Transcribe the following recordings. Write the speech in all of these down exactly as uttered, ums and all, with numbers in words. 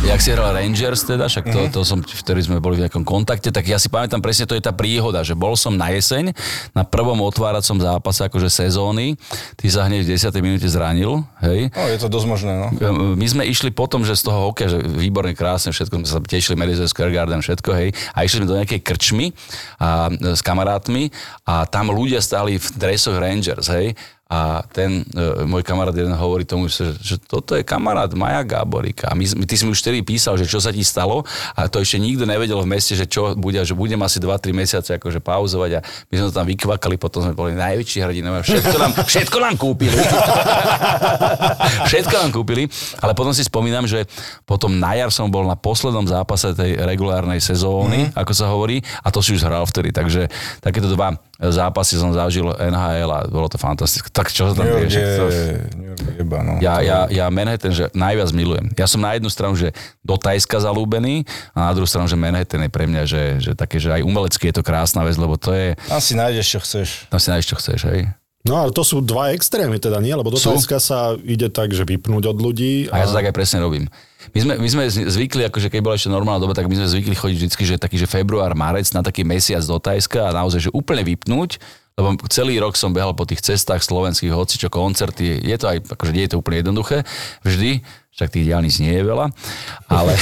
Jak si hral Rangers teda, však to, to som, vtedy sme boli v nejakom kontakte, tak ja si pamätám presne, to je tá príhoda, že bol som na jeseň, na prvom otváracom zápase akože sezóny, ty sa hneď v desiatej minúte zranil, hej. No, je to dosť možné, no. My sme išli potom, že z toho hokeja, že výborne, krásne, všetko, my sme sa tešili, Madison Square Garden, všetko, hej, a išli sme do nejakej krčmy a, s kamarátmi a tam ľudia stáli v dresoch Rangers, hej. A ten e, môj kamarát jeden hovorí tomu, že, že toto je kamarát Maja Gáboríka. A my, ty si mi už vtedy písal, že čo sa ti stalo a to ešte nikto nevedel v meste, že čo bude, že budem asi dva tri mesiace akože pauzovať a my sme to tam vykvakali, potom sme boli najväčší hrdinové. Všetko nám, všetko nám kúpili. Všetko nám kúpili, ale potom si spomínam, že potom na jar som bol na poslednom zápase tej regulárnej sezóny, mm-hmm. ako sa hovorí, a to si už hral vtedy, takže takéto dva zápasy som zažil en há el a bolo to fantastické. Tak čo sa tam deje? New York je jeba, no. Ja, ja, ja Manhattan, že najviac milujem. Ja som na jednu stranu, že do Thajska zalúbený a na druhú stranu, že Manhattan je pre mňa, že, že také, že aj umelecky je to krásna vec, lebo to je... Tam si nájdeš, čo chceš. Tam si nájdeš, čo chceš, hej. No ale to sú dva extrémy teda, nie? Lebo do Thajska sa ide tak, že vypnúť od ľudí. A, a ja to tak aj presne robím. My sme, my sme zvykli, akože keď bola ešte normálna doba, tak my sme zvykli chodiť vždycky, že taký, že február, marec na taký mesiac do Thajska a naozaj, že úplne vypnúť, lebo celý rok som behal po tých cestách slovenských, hocičo, koncerty, je to aj, akože nie je to úplne jednoduché, vždy, však tých diaľnic nie je veľa, ale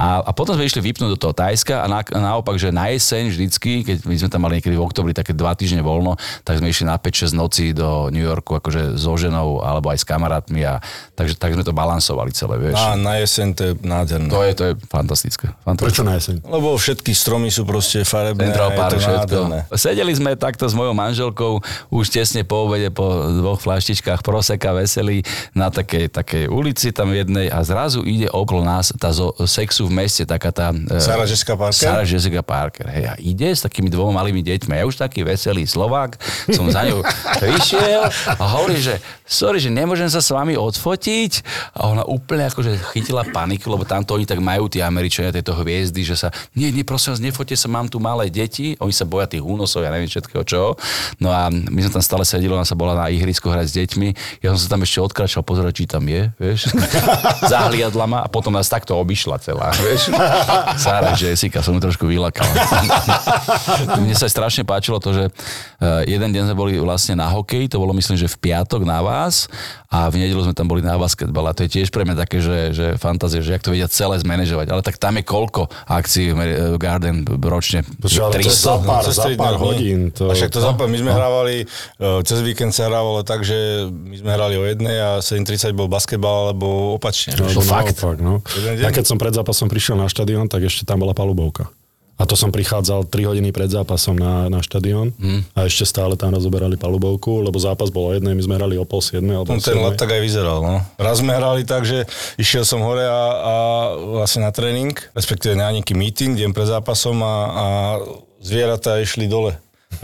a, a potom sme išli vypnúť do toho Thajska a na, naopak, že na jeseň vždycky, keď my sme tam mali niekedy v oktobri také dva týždne voľno, tak sme išli na päť šesť noci do New Yorku, akože so ženou, alebo aj s kamarátmi a takže tak sme to balansovali celé, vieš. A na jeseň to je nádherné. To je, to je fantastické. fantastické. Prečo na jeseň? Lebo všetky stromy sú proste farebné Central a je to nádherné. Sedeli sme takto s mojou manželkou už tesne po obede, po dvoch flaštičkách proseka veselí na takej, takej ulici tam jednej a zrazu ide okolo nás tá zo sexu v meste, taká tá... Sarah Jessica Parker. Sarah Jessica Parker, hej, a ide s takými dvoma malými deťmi. Ja už taký veselý Slovák, som za ňou vyšiel a hovorí, že sorry, že nemôžem sa s vami odfotiť a ona úplne akože chytila paniku, lebo tamto oni tak majú tí Američania tejto hviezdy, že sa, nie, nie, prosím vás, nefoťte sa, mám tu malé deti, oni sa boja tých únosov, ja neviem všetkého čo. No a my sme tam stále sedeli, ona sa bola na ihrisku hrať s deťmi. Ja som sa tam ešte odkračal pozerať, či tam je, vieš. Zahliadla ma a potom nás takto obišla celá, vieš. Sarah Jessica, som ju trošku vylakal. Mne sa strašne páčilo to, že jeden deň sme boli vlastne na hokej, to bolo myslím, že v piatok na vás a v nedeľu sme tam boli na basketbal a to je tiež pre mňa také, že, že fantázie, že jak to vedia celé zmanéžovať, ale tak tam je koľko akcií v Garden ročne? tristo. Za pár, za pár hodín. To... To západ, my sme hrávali, cez víkend sa hrávalo tak, že my sme hrali o jednej a sedem tridsať bol basketbal, alebo opačne. No, to no, fakt. Opak, no. Ja keď som pred zápasom prišiel na štadión, tak ešte tam bola palubovka. A to som prichádzal tri hodiny pred zápasom na, na štadión mm. a ešte stále tam rozoberali palubovku, lebo zápas bol o jednej, my sme hrali o pol siedmej. No ten let tak aj vyzeral, no. Raz sme hrali tak, že išiel som hore a, a vlastne na tréning, respektíve na nejaký meeting, deň pred zápasom a, a zvieratá išli dole.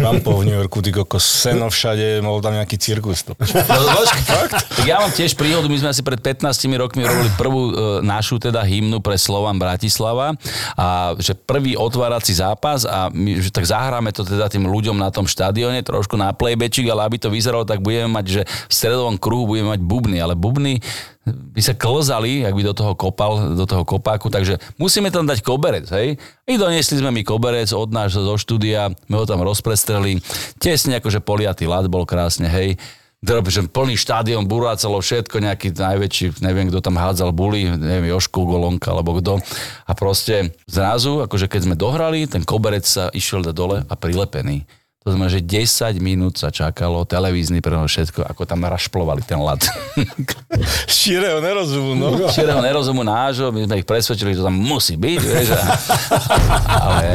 Rampov v New Yorku, ty kokos, seno všade, mohol tam nejaký cirkus. To. No, fakt? Ja mám tiež príhodu, my sme asi pred pätnástimi rokmi robili prvú e, našu teda hymnu pre Slovan Bratislava a že prvý otvárací zápas a my že tak zahráme to teda tým ľuďom na tom štadióne, trošku na playbečik, ale aby to vyzeralo, tak budeme mať, že v stredovom kruhu budeme mať bubny, ale bubny by sa klzali, ak by do toho kopal, do toho kopáku, takže musíme tam dať koberec, hej. I doniesli sme mi koberec od nás zo štúdia, my ho tam rozprestreli, tesne akože poliatý ľad bol krásne, hej. Drobne, plný štádion, burácalo všetko, nejaký najväčší, neviem, kto tam hádzal buli, neviem, Jožku Golonka, alebo kto. A proste zrazu, akože keď sme dohrali, ten koberec sa išiel dole a prilepený. To znamená, že desať minút sa čakalo, televízny prenos, všetko, ako tam rašplovali ten ľad. Širého nerozumu, no. Širého nerozumu nášho, my sme ich presvedčili, že to tam musí byť, vieš. A... Ale...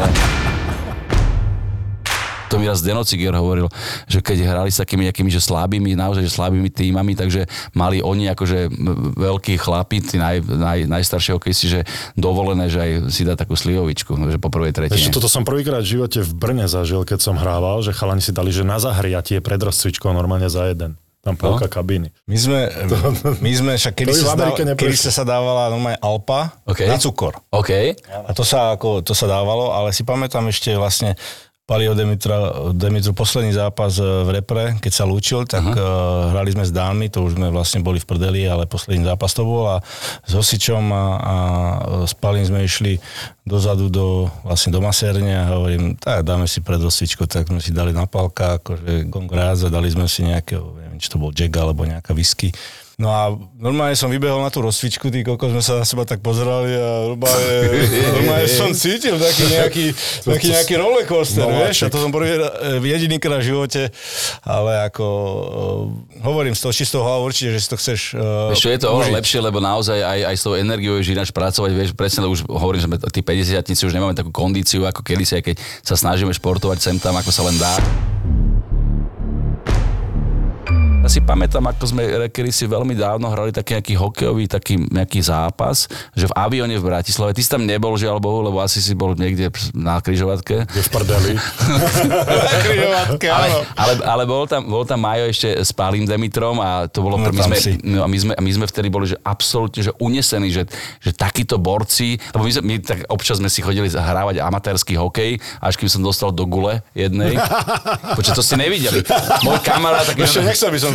To mi raz Deno Ciger hovoril, že keď hrali s takými nejakými, že slabými, naozaj že slabými týmami, takže mali oni akože veľkí chlapi, tí naj, naj, najstaršie hokejisti, že dovolené, že aj si dá takú slivovičku, že po prvej tretine. Ešte toto som prvýkrát v živote v Brne zažil, keď som hrával, že chalani si dali, že na zahriatie pred rozcvičkou normálne za jeden. Tam polka no? kabíny. My sme, my sme však, kedy, sa, kedy sa, sa dávala normálne Alpa okay. na cukor. Okay. A to sa, ako, to sa dávalo, ale si pamätám ešte vlastne Paliho Demitra, Demitru posledný zápas v repre, keď sa lúčil, tak uh-huh. hrali sme s Dánmi, to už sme vlastne boli v prdeli, ale posledný zápas to bol a s Hosičom a, a s Palim sme išli dozadu do, vlastne do Masernia a hovorím, tak dáme si predrostičko, tak sme si dali napálka, akože gong ráza, dali sme si nejakého, neviem, či to bol Jack alebo nejaká whisky. No a normálne som vybehol na tú rozcvičku, tí kokos, sme sa na seba tak pozerali a normálne, normálne som cítil taký nejaký, taký nejaký rollercoaster, no, vieš, a to som prvý jedinýkrát v živote, ale ako hovorím, z toho čistou hlavou určite, že si to chceš uh, Ešte je to oveľa lepšie, lebo naozaj aj, aj s tou energiou je ináč pracovať, vieš, presne, už hovorím, že tí päťdesiatnici už nemáme takú kondíciu, ako kedysi, aj keď sa snažíme športovať sem tam, ako sa len dá. Si pamätám, ako sme kedysi veľmi dávno hrali taký nejaký hokejový, taký nejaký zápas, že v avióne v Bratislave, ty si tam nebol, žiaľ Bohu, lebo asi si bol niekde na križovatke. Je v prdeli. Na križovatke, ale, ale, ale bol tam, bol tam Majo ešte s Palim Demitrom a to bolo, no, my, sme, no, my, sme, my sme vtedy boli, že absolútne, že unesení, že, že takíto borci, lebo my, sme, my tak občas sme si chodili zahrávať amatérsky hokej, až kým som dostal do gule jednej. Počo, to ste nevideli. Môj kamarát taký...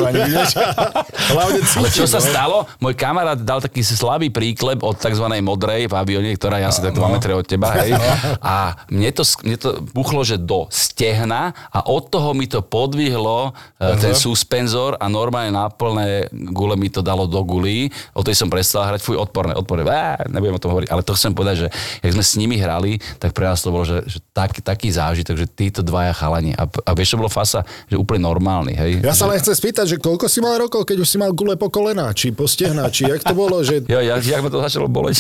Ale čo sa stalo? Môj kamarát dal taký slabý príklep od tzv. Modrej v avióne, ktorá je asi takto dva metre od teba, hej. A mne to, mne to buchlo, že do stehna a od toho mi to podvihlo ten suspenzor a normálne náplné gule mi to dalo do gulí. O tej som prestal hrať, fuj, odporné, odporné. Á, nebudem o tom hovoriť, ale to chcem povedať, že jak sme s nimi hrali, tak pre nás to bolo, že, že tak, taký zážitok, že títo dvaja chalani. A, a vieš, čo bolo fasa? Že úplne normálny, hej. Ja sa len chcem spýtať, že koľko si mal rokov, keď už si mal gule po kolená, či po stehná, či jak to bolo, že... Jo, jak, jak ma to začalo boleť.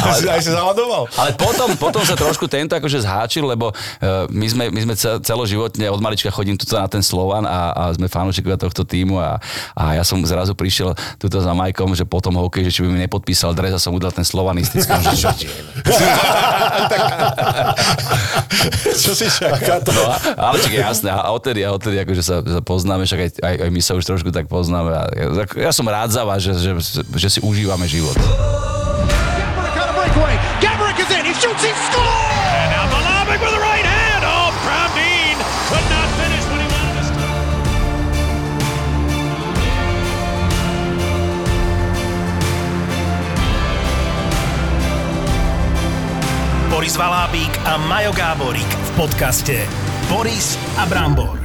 ale, aj si zahladoval. Ale potom, potom sa trošku tento akože zháčil, lebo uh, my, sme, my sme celoživotne, od malička chodím tuto na ten Slovan a, a sme fanúšikovia tohto tímu a, a ja som zrazu prišiel tuto za Majkom, že potom hokej, že či by mi nepodpísal dres a som udal ten slovanistický. Čo ti je? Čo si čaká? No, ale čak je jasné, a odtedy, a odtedy akože sa poznáme, však aj, aj, aj my sa už trošku tak poznáme. Ja, ja som rád za vás, že, že, že si užívame život. Boris Valábík a Majo Gáborík v podcaste Boris a Brambor.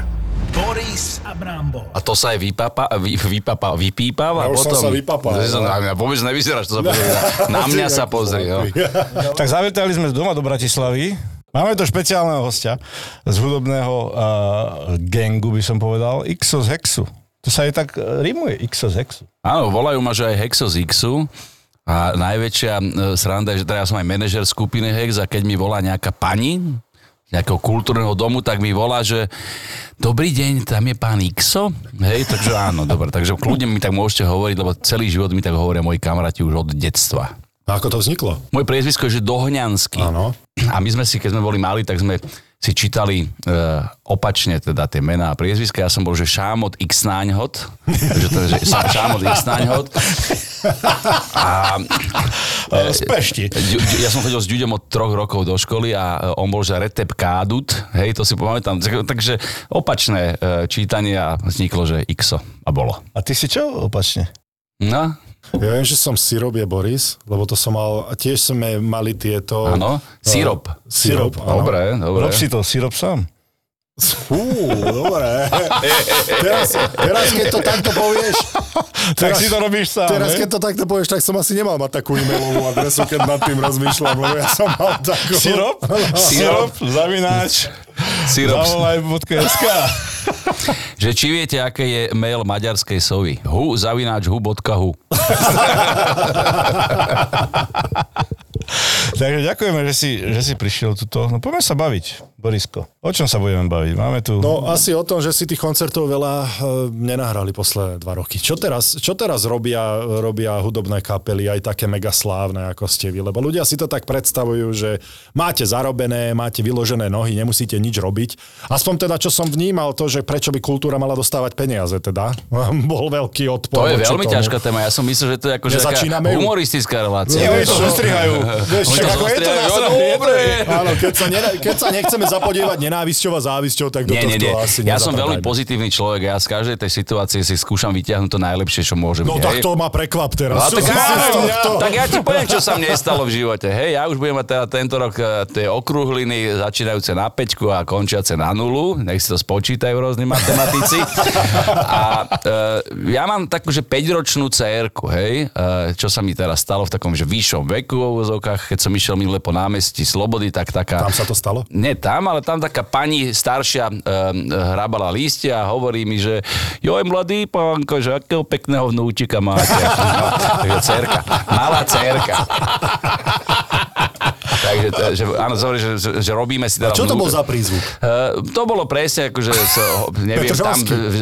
Boris a Brambo. A to sa aj vypapa, vy, vypapa, vypípava. Ja už potom, som sa vypapal. Ja vôbec nevyzeráš, to sa pozrie. Na mňa sa pozrie. No. Tak zavietali sme doma do Bratislavy. Máme tu špeciálneho hostia z hudobného uh, gangu, by som povedal, Xo z Hexu. To sa aj tak rimuje, Xo z Hexu. Áno, volajú ma, že aj Hexo z Xu. A najväčšia sranda je, že teda ja som aj manažer skupiny Hex a keď mi volá nejaká pani nejakého kultúrneho domu, tak mi volá, že dobrý deň, tam je pán Xo? Hej, takže áno, dobre, takže kľudne mi tak môžete hovoriť, lebo celý život mi tak hovoria moji kamaráti už od detstva. A ako to vzniklo? Moje priezvisko je, že Dohňanský. Áno. A my sme si, keď sme boli mali, tak sme si čítali e, opačne teda tie mená a priezviska. Ja som bol, že Šámot Xnáňhot. Takže to je, že Šámot Xnáňhot. A, e, Spešti. Ja som chodil s Ďuďom od troch rokov do školy a on bol, že Retep Kádut. Hej, to si pamätám. Takže opačné čítanie a vzniklo, že Xo. A bolo. A ty si čo opačne? No. Ja viem, že som Syrop je Boris, lebo to som mal, tiež sme mali tieto... Áno, Syrop. Syrop, áno. Dobre, dobre. Rob si to, Syrop sám. Fú, dobre. Teraz, teraz, keď to takto povieš... Teraz, tak si to robíš sám, Teraz, ne? Keď to takto povieš, tak som asi nemal mať takú e-mailovú adresu, keď nad tým rozmýšľam, lebo ja som mal takú... Syrop? Syrop, zavináč. Syrop. Zavolaj bodka es ká. Že či viete, aké je mail maďarskej sovy? Hu, zavináč, hu, bodka, hu. Takže ďakujeme, že si, že si prišiel tuto. No poďme sa baviť, Borisko. O čom sa budeme baviť? Máme tu... No asi o tom, že si tých koncertov veľa e, nenahrali posledné dva roky. Čo teraz, čo teraz robia, robia hudobné kapely, aj také mega slávne, ako ste vy? Lebo ľudia si to tak predstavujú, že máte zarobené, máte vyložené nohy, nemusíte nič robiť. Aspoň teda, čo som vnímal to, že prečo by kultúra mala dostávať peniaze, teda. Bol veľký odpor. To je veľmi ťažká téma. Ja som myslel, že to je akože taká humoristická relácia. Nevieš, čo vystrihajú. Vieš, Keď sa nechceme zapodievať nenávisťou a závisťou, tak do nie, tohto nie, asi nezapadajme. Ja som veľmi pozitívny človek, ja z každej tej situácie si skúšam vyťahnuť to najlepšie, čo môžem. No tak to ma prekvap teraz. No, tak, ja, tak ja ti poviem, čo sa mne stalo v živote. Hej, ja už budem mať teda tento rok tie okrúhliny začínajúce na päťku a končiace na nulu. Nech si to spočítajú rôzni matematici. A e, ja mám takú, že päťročnú dcérku, hej, e, čo sa mi teraz stalo v takom, že vyššom veku v úvodzovkách, keď som išiel minule po námestí Slobody, tak taká... Tam sa to stalo? Nie tam, ale tam taká pani staršia e, hrabala lístia a hovorí mi, že joj, mladý pánko, že akého pekného vnúčika máte. Takže dcérka. Malá dcérka. Takže to, že, áno, sorry, že, že robíme si teda... A čo to bol za prízvuk? Uh, to bolo presne, akože, neviem, tam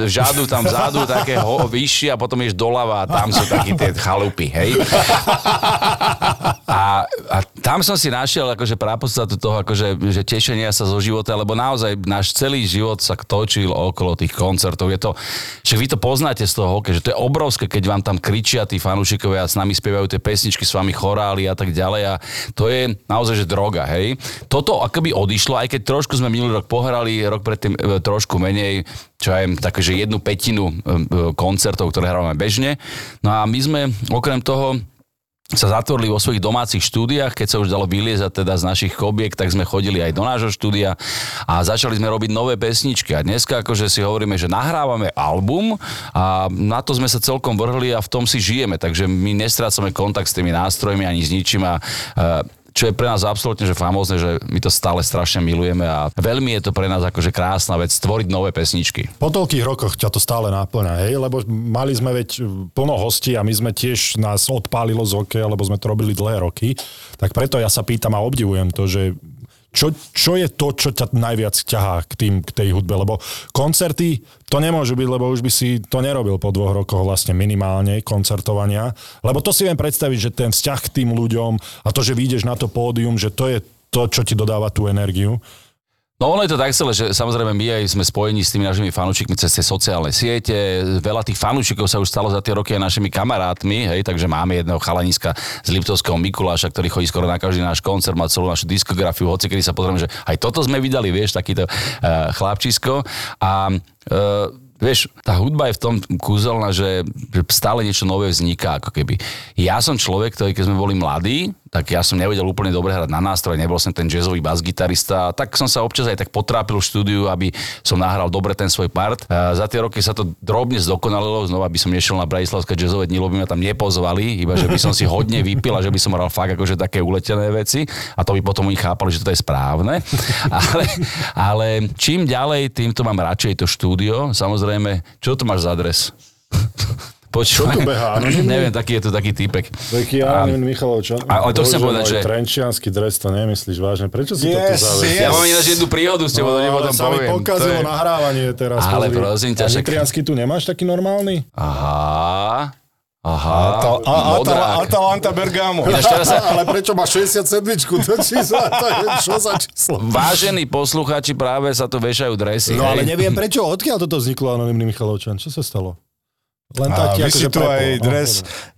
žadu, tam vzadu, také ho, vyššie a potom ješ doľava a tam sú takí tie chalupy, hej? A, a tam som si našiel akože prapodstatu toho, akože, že tešenia sa zo života, lebo naozaj náš celý život sa točil okolo tých koncertov. Je to, však vy to poznáte z toho hokeja, že to je obrovské, keď vám tam kričia tí fanúšikovia a s nami spievajú tie pesničky, s vami choráli a tak ďalej a to je naozaj že droga, hej. Toto akoby odišlo, aj keď trošku sme minulý rok pohrali, rok predtým e, trošku menej, čo aj takže jednu pätinu e, koncertov, ktoré hráme bežne. No a my sme okrem toho sa zatvorili vo svojich domácich štúdiách, keď sa už dalo vyliezať teda z našich kobiek, tak sme chodili aj do nášho štúdia a začali sme robiť nové pesničky. A dneska akože si hovoríme, že nahrávame album a na to sme sa celkom vrhli a v tom si žijeme, takže my nestrácame kontakt s tými nástrojmi ani s ničím a e, čo je pre nás absolútne že famózne, že my to stále strašne milujeme a veľmi je to pre nás akože krásna vec stvoriť nové pesničky. Po toľkých rokoch ťa to stále náplňa, hej, lebo mali sme veď plno hostí a my sme tiež nás odpálilo z hokeja, lebo sme to robili dlhé roky, tak preto ja sa pýtam a obdivujem to, že Čo, čo je to, čo ťa najviac ťahá k, tým, k tej hudbe? Lebo koncerty to nemôžu byť, lebo už by si to nerobil po dvoch rokoch vlastne minimálne koncertovania. Lebo to si viem predstaviť, že ten vzťah k tým ľuďom a to, že vyjdeš na to pódium, že to je to, čo ti dodáva tú energiu. No ono je to tak celé, že samozrejme my aj sme spojení s tými našimi fanúčikmi cez tie sociálne siete, veľa tých fanúčikov sa už stalo za tie roky aj našimi kamarátmi, hej, takže máme jedného chalaniska z Liptovského Mikuláša, ktorý chodí skoro na každý náš koncert, má celú našu diskografiu, hoci kedy sa pozrieme, že aj toto sme vydali, vieš, takýto uh, chlapčisko a... Uh, Vieš, tá hudba je v tom kúzelná, že stále niečo nové vzniká, ako keby. Ja som človek, ktorý keď sme boli mladí, tak ja som nevedel úplne dobre hrať na nástroj, nebol som ten jazzový basgitarista, tak som sa občas aj tak potrápil v štúdiu, aby som nahral dobre ten svoj part. A za tie roky sa to drobne zdokonalilo, znova by som nešiel na Bratislavské jazzové dni, lebo by ma tam nepozvali, iba že by som si hodne vypil a že by som hral fakt akože také uletené veci a to by potom oni chápali, že to je správne. Ale, ale čím ďalej, tým to mám radšej to štúdio, samozrejme. Čo to máš za adres? Počúva. Čo tu behá? Neviem, taký je tu taký týpek. Taký ja, neviem, Michalov, čo? Ale to chcem povedať, že... Trenčiansky dres, to nemyslíš vážne. Prečo si yes, to tu zaviesť? Yes. Ja mám ináč jednu príhodu s tebou, no, to nebodom poviem. Ale sa mi pokazilo je... nahrávanie teraz. Ale pozri. Prosím ťa. A Nitriansky však... tu nemáš taký normálny? Aha... Aha, Atal- a- modrák. Atalanta Bergamo. Sa... Ale prečo má šesťdesiatsedmičku? To čísla, to je čo za číslo? Vážení poslucháči, práve sa to vešajú dresy. No hej. Ale neviem prečo, odkiaľ toto vzniklo, anonymný Michalovčan? Čo sa stalo? Len tá ti akože prepol. Aj dres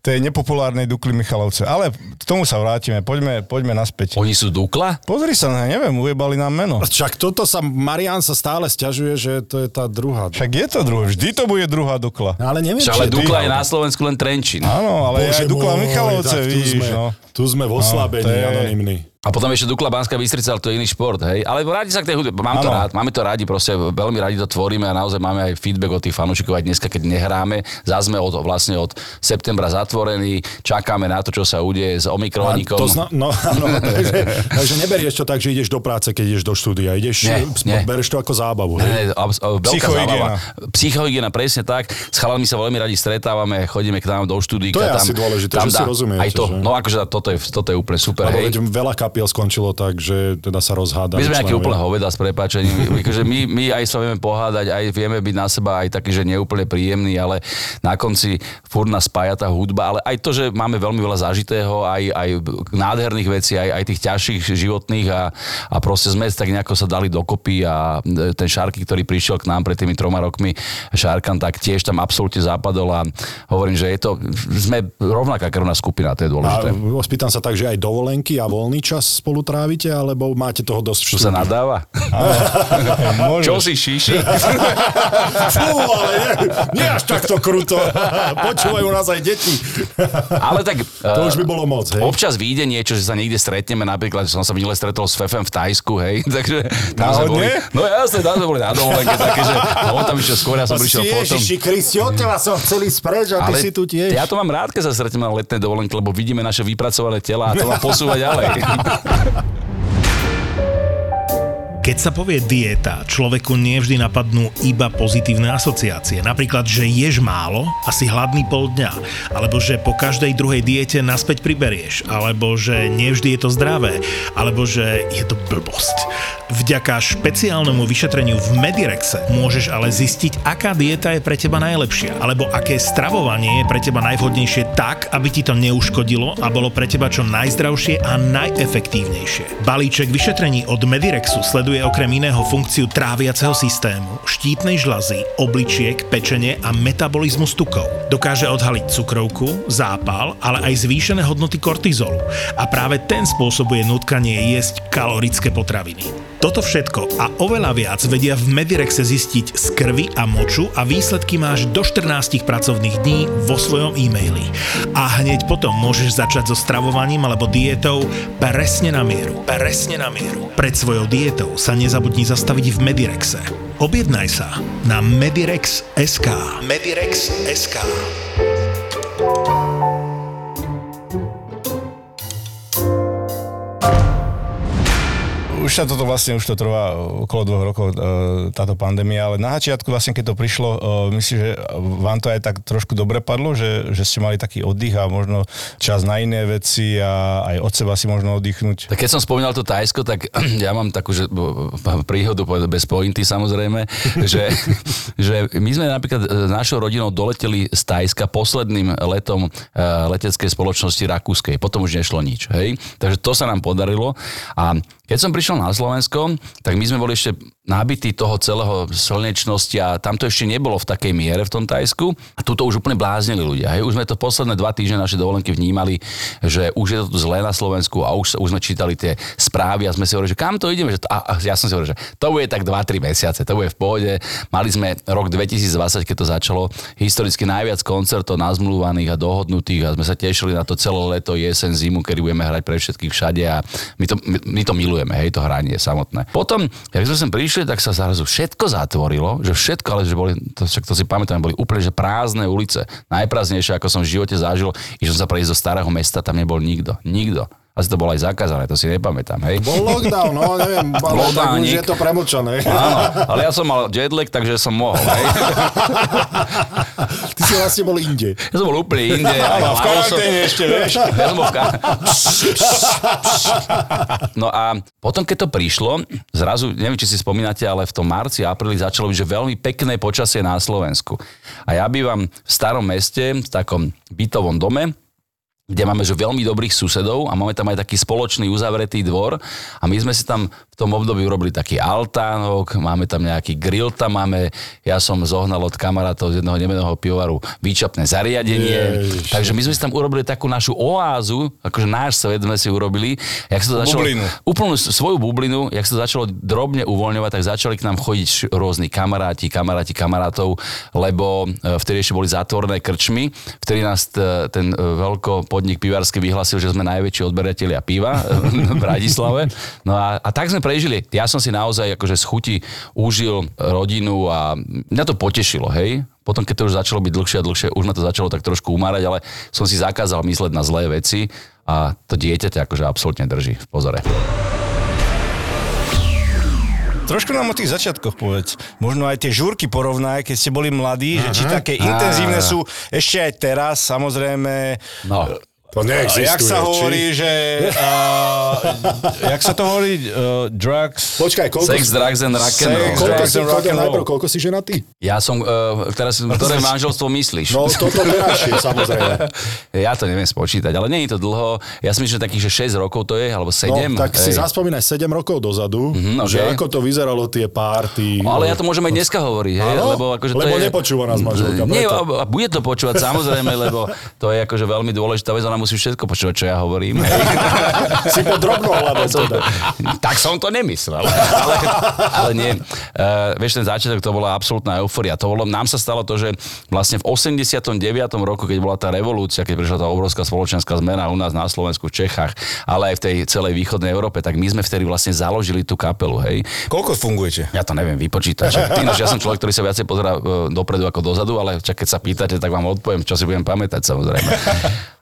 tej nepopulárnej Dukly Michalovce. Ale k tomu sa vrátime, poďme, poďme naspäť. Oni sú Dukla? Pozri sa, neviem, ujebali nám meno. Však toto sa, Marián sa stále sťažuje, že to je tá druhá. Však je to druhá, vždy to bude druhá Dukla. Ale neviem, ale Dukla je na Slovensku len Trenčín. Áno, ale Bože aj Dukla môj, Michalovce, vidíš, sme, no. Tu sme v oslabení, no, je... anonymní. A potom ešte Dukla Banská Bystrica, ale to je iný šport, hej. Ale rádi sa k tej hudbe, mám to rád, máme to rádi, proste veľmi rádi to tvoríme a naozaj máme aj feedback od tých fanúšikov aj dneska, keď nehráme. Zás sme od, vlastne od septembra zatvorení, čakáme na to, čo sa udeje s omikroníkom. To zna- no, no, takže, takže neberieš to tak, že ideš do práce, keď ideš do štúdia, ideš, ne, ne. Bereš to ako zábavu. Ne, ne, abs- veľká Psychohygiena. zábava. Psychohygiena, presne tak. S chalami sa veľmi radi stretávame, chodíme k nám do štúdia. To je tam, asi dôležité, tam, že si rozumiete. Aj to, že? No akože toto je, toto je úplne super, lebo hej. Veľa kap- kapiel skončilo tak, že teda sa rozhádali. My sme nejaké úplne hoveda s prepáčením. my, my aj sa vieme pohádať, aj vieme byť na seba aj taký, že neúplne príjemný, ale na konci furt nás spája tá hudba, ale aj to, že máme veľmi veľa zažitého, aj, aj nádherných vecí, aj, aj tých ťažších životných a, a proste sme tak nejako sa dali dokopy a ten Šárky, ktorý prišiel k nám pred tými troma rokmi, Šárkan, tak tiež tam absolútne zapadol a hovorím, že je to, sme rovnaká krvná skupina, to je dôležité. A spýtam sa tak, že aj dovolenky a voľný čas spolu trávite, alebo máte toho dosť všetko? Čo sa nadáva? Čo si šíši? Fú, ale nie, nie až takto kruto. Počúvajú nás aj deti. Ale tak... To už by bolo moc, hej? Občas vyjde niečo, že sa niekde stretneme, napríklad, že som sa minule stretol s Fefem v Thajsku, hej? Takže tam sme boli... No jasne, tam sme boli na dovolenke, takže on tam išiel skôr, ja som prišiel potom. Ježiši Kristi, od teba som chceli spreč a ty si tu tiež. Ja to mám rád, keď sa stretneme na letné dovolenky, lebo vidíme naše vypracované tela a to vám posúva ďalej. Keď sa povie dieta, človeku nevždy napadnú iba pozitívne asociácie. Napríklad, že ješ málo, asi hladný pol dňa. Alebo, že po každej druhej diete naspäť priberieš. Alebo, že nevždy je to zdravé. Alebo, že je to blbosť. Vďaka špeciálnemu vyšetreniu v Medirexe môžeš ale zistiť, aká dieta je pre teba najlepšia. Alebo aké stravovanie je pre teba najvhodnejšie tak, aby ti to neuškodilo a bolo pre teba čo najzdravšie a najefektívnejšie. Balíček vyšetrení od Medirexu sleduje okrem iného funkciu tráviaceho systému, štítnej žľazy, obličiek, pečenie a metabolizmus tukov. Dokáže odhaliť cukrovku, zápal, ale aj zvýšené hodnoty kortizolu. A práve ten spôsobuje nutkanie jesť kalorické potraviny. Toto všetko a oveľa viac vedia v Medirexe zistiť z krvi a moču a výsledky máš do štrnástich pracovných dní vo svojom e-maili. A hneď potom môžeš začať so stravovaním alebo dietou presne na mieru. Presne na mieru. Pred svojou dietou sa nezabudni zastaviť v Medirexe. Objednaj sa na medirex bodka es ká. medirex bodka es ká. Už sa toto vlastne, už to trvá okolo dvoch rokov táto pandémia, ale na začiatku vlastne, keď to prišlo, myslím, že vám to aj tak trošku dobre padlo, že, že ste mali taký oddych a možno čas na iné veci a aj od seba si možno oddychnúť. Tak keď som spomínal to Thajsko, tak ja mám takú že, príhodu, bez pointy samozrejme, že, že my sme napríklad s našou rodinou doleteli z Thajska posledným letom leteckej spoločnosti rakúskej, potom už nešlo nič, hej? Takže to sa nám podarilo a keď som prišiel na Slovensko, tak my sme boli ešte nabití toho celého slnečnosti a tam to ešte nebolo v takej miere v tom Thajsku. A tu to už úplne bláznili ľudia. Hej. Už sme to posledné dva týždne naše dovolenky vnímali, že už je to tu zlé na Slovensku a už, už sme čítali tie správy a sme si hovorili, že kam to ideme? Že to, a ja som si hovoril, že to bude tak dva tri mesiace, to bude v pohode. Mali sme rok dvetisícdvadsať, keď to začalo, historicky najviac koncertov nazmluvaných a dohodnutých a sme sa tešili na to celé leto, jeseň, zimu, kedy budeme hrať pre všetkých všade a my to, my, my to milujeme, hej, to hranie samotné. Potom, keď sme sem prišli, tak sa zrazu všetko zatvorilo, že všetko, ale že boli, to, to si pamätám, boli úplne že prázdne ulice. Najprázdnejšie, ako som v živote zažil, išiel som sa prejsť do starého mesta, tam nebol nikto, nikto. Asi to bolo aj zakázané, to si nepamätám, hej. Bol lockdown, no, neviem, ale už je to premlčané. Áno, ale ja som mal jetlag, takže som mohol, hej. Ty si vlastne bol inde. Ja som bol úplne inde. No, v karanténe som... ešte, vieš. Ja som bol v karanténe. No a potom, keď to prišlo, zrazu, neviem, či si spomínate, ale v tom marci, apríli začalo byť, že veľmi pekné počasie na Slovensku. A ja bývam v starom meste, v takom bytovom dome, kde máme že veľmi dobrých susedov a máme tam aj taký spoločný uzavretý dvor a my sme si tam v tom období urobili taký altánok, máme tam nejaký grill, tam máme, ja som zohnal od kamarátov z jedného nemeného pivovaru výčapné zariadenie, Ježiš. Takže my sme si tam urobili takú našu oázu, akože náš svet sme si urobili, jak sa to začalo, úplnú svoju bublinu, jak sa to začalo drobne uvoľňovať, tak začali k nám chodiť rôzni kamaráti, kamaráti kamarátov, lebo vtedy ešte boli zatvorené krčmy, vtedy nás ten veľko podnik pivársky vyhlasil, že sme najväčší odberatelia piva v Bratislave. No a, a tak sme prežili. Ja som si naozaj akože z chuti užil rodinu a mňa to potešilo, hej. Potom, keď to už začalo byť dlhšie a dlhšie, už ma to začalo tak trošku umárať, ale som si zakázal mysleť na zlé veci a to dieťa akože absolútne drží v pozore. Trošku nám o tých začiatkoch povedz. Možno aj tie žúrky porovnaj, keď ste boli mladí, aha, že či také aha, intenzívne sú ešte aj teraz, samozrejme. No. To neexistuje. Jak sa hovorí, či? Že... Uh, jak sa to hovorí? Uh, drugs... Počkaj, koľko... Sex, drugs and rock and roll. Koľko si chodil najprv, koľko si ženatý? Ja som... Uh, teraz, ktoré manželstvo myslíš? No, toto menšie, samozrejme. Ja to neviem spočítať, ale nie je to dlho. Ja som myslel, že takých, že šesť rokov to je, alebo sedem. No, tak Ej. si zaspomínaj sedem rokov dozadu, mm-hmm, okay. že ako to vyzeralo tie párty. No, ale ja to môžem aj dneska hovoriť, hej? Áno, lebo, akože lebo to je... nepočúva nás manželka. Nie, a bude to počúvať, samozrejme, lebo to je akože veľmi dôležitá vec. Musíš všetko počúvať, čo ja hovorím. Hej. Si pod drobnou hľadom. Teda. Tak som to nemyslel. Ale, ale nie. Uh, vieš, ten začiatok to bola absolútna euforia. To bolo, nám sa stalo to, že vlastne v osemdesiatom deviatom roku, keď bola tá revolúcia, keď prišla tá obrovská spoločenská zmena u nás na Slovensku, v Čechách, ale aj v tej celej východnej Európe, tak my sme vtedy vlastne založili tú kapelu. Hej. Koľko fungujete? Ja to neviem vypočítať. Ty, nož, ja som človek, ktorý sa viacej pozerá dopredu ako dozadu, ale čak, keď sa pýtate, tak vám odpoviem, čo si budem pamätať, samozrejme.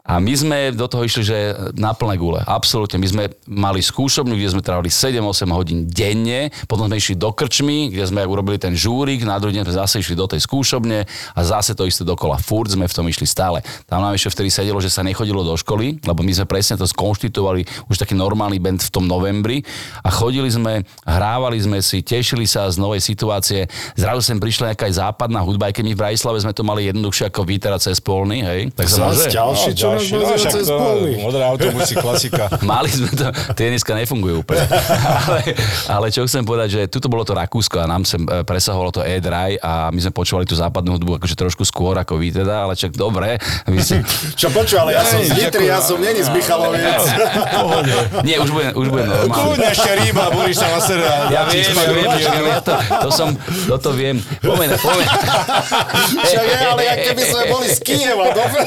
A my sme do toho išli, že na plné gule. Absolútne. My sme mali skúšobňu, kde sme trávali sedem až osem hodín denne. Potom sme išli do krčmy, kde sme urobili ten žúrik. Na druhý deň sme zase išli do tej skúšobne a zase to isté dokola. Furt sme v tom išli stále. Tam nám ešte vtedy sedelo, že sa nechodilo do školy, lebo my sme presne to skonštitovali už taký normálny band v tom novembri. A chodili sme, hrávali sme si, tešili sa z novej situácie. Zrazu sem prišla nejaká západná hudba, aj keď my v Bratislave sme to mali jednoduchšie ako vyterať cez polný, hej. Tak sa môže. Ďalší, No, však to modré autobusy, klasika. Mali sme to, tie dneska nefungujú úplne. Ale, ale čo chcem povedať, že tuto bolo to Rakúsko a nám sem presahovalo to E-Dry a my sme počúvali tú západnú hudbu akože trošku skôr ako vy teda, ale čak dobre. Ste... Čo poču, ale ja som z Nitry, ja som neni z Michaloviec. Nie, už budem, už budem normálny. Kúdne ešte Ríma, budeš sa vlastne rád. Ja viem, ja viem, ja viem, ja to, to som, toto viem. Pomeň, pomeň. Však je, ale jak keby sme boli z Kyjeva, dobre?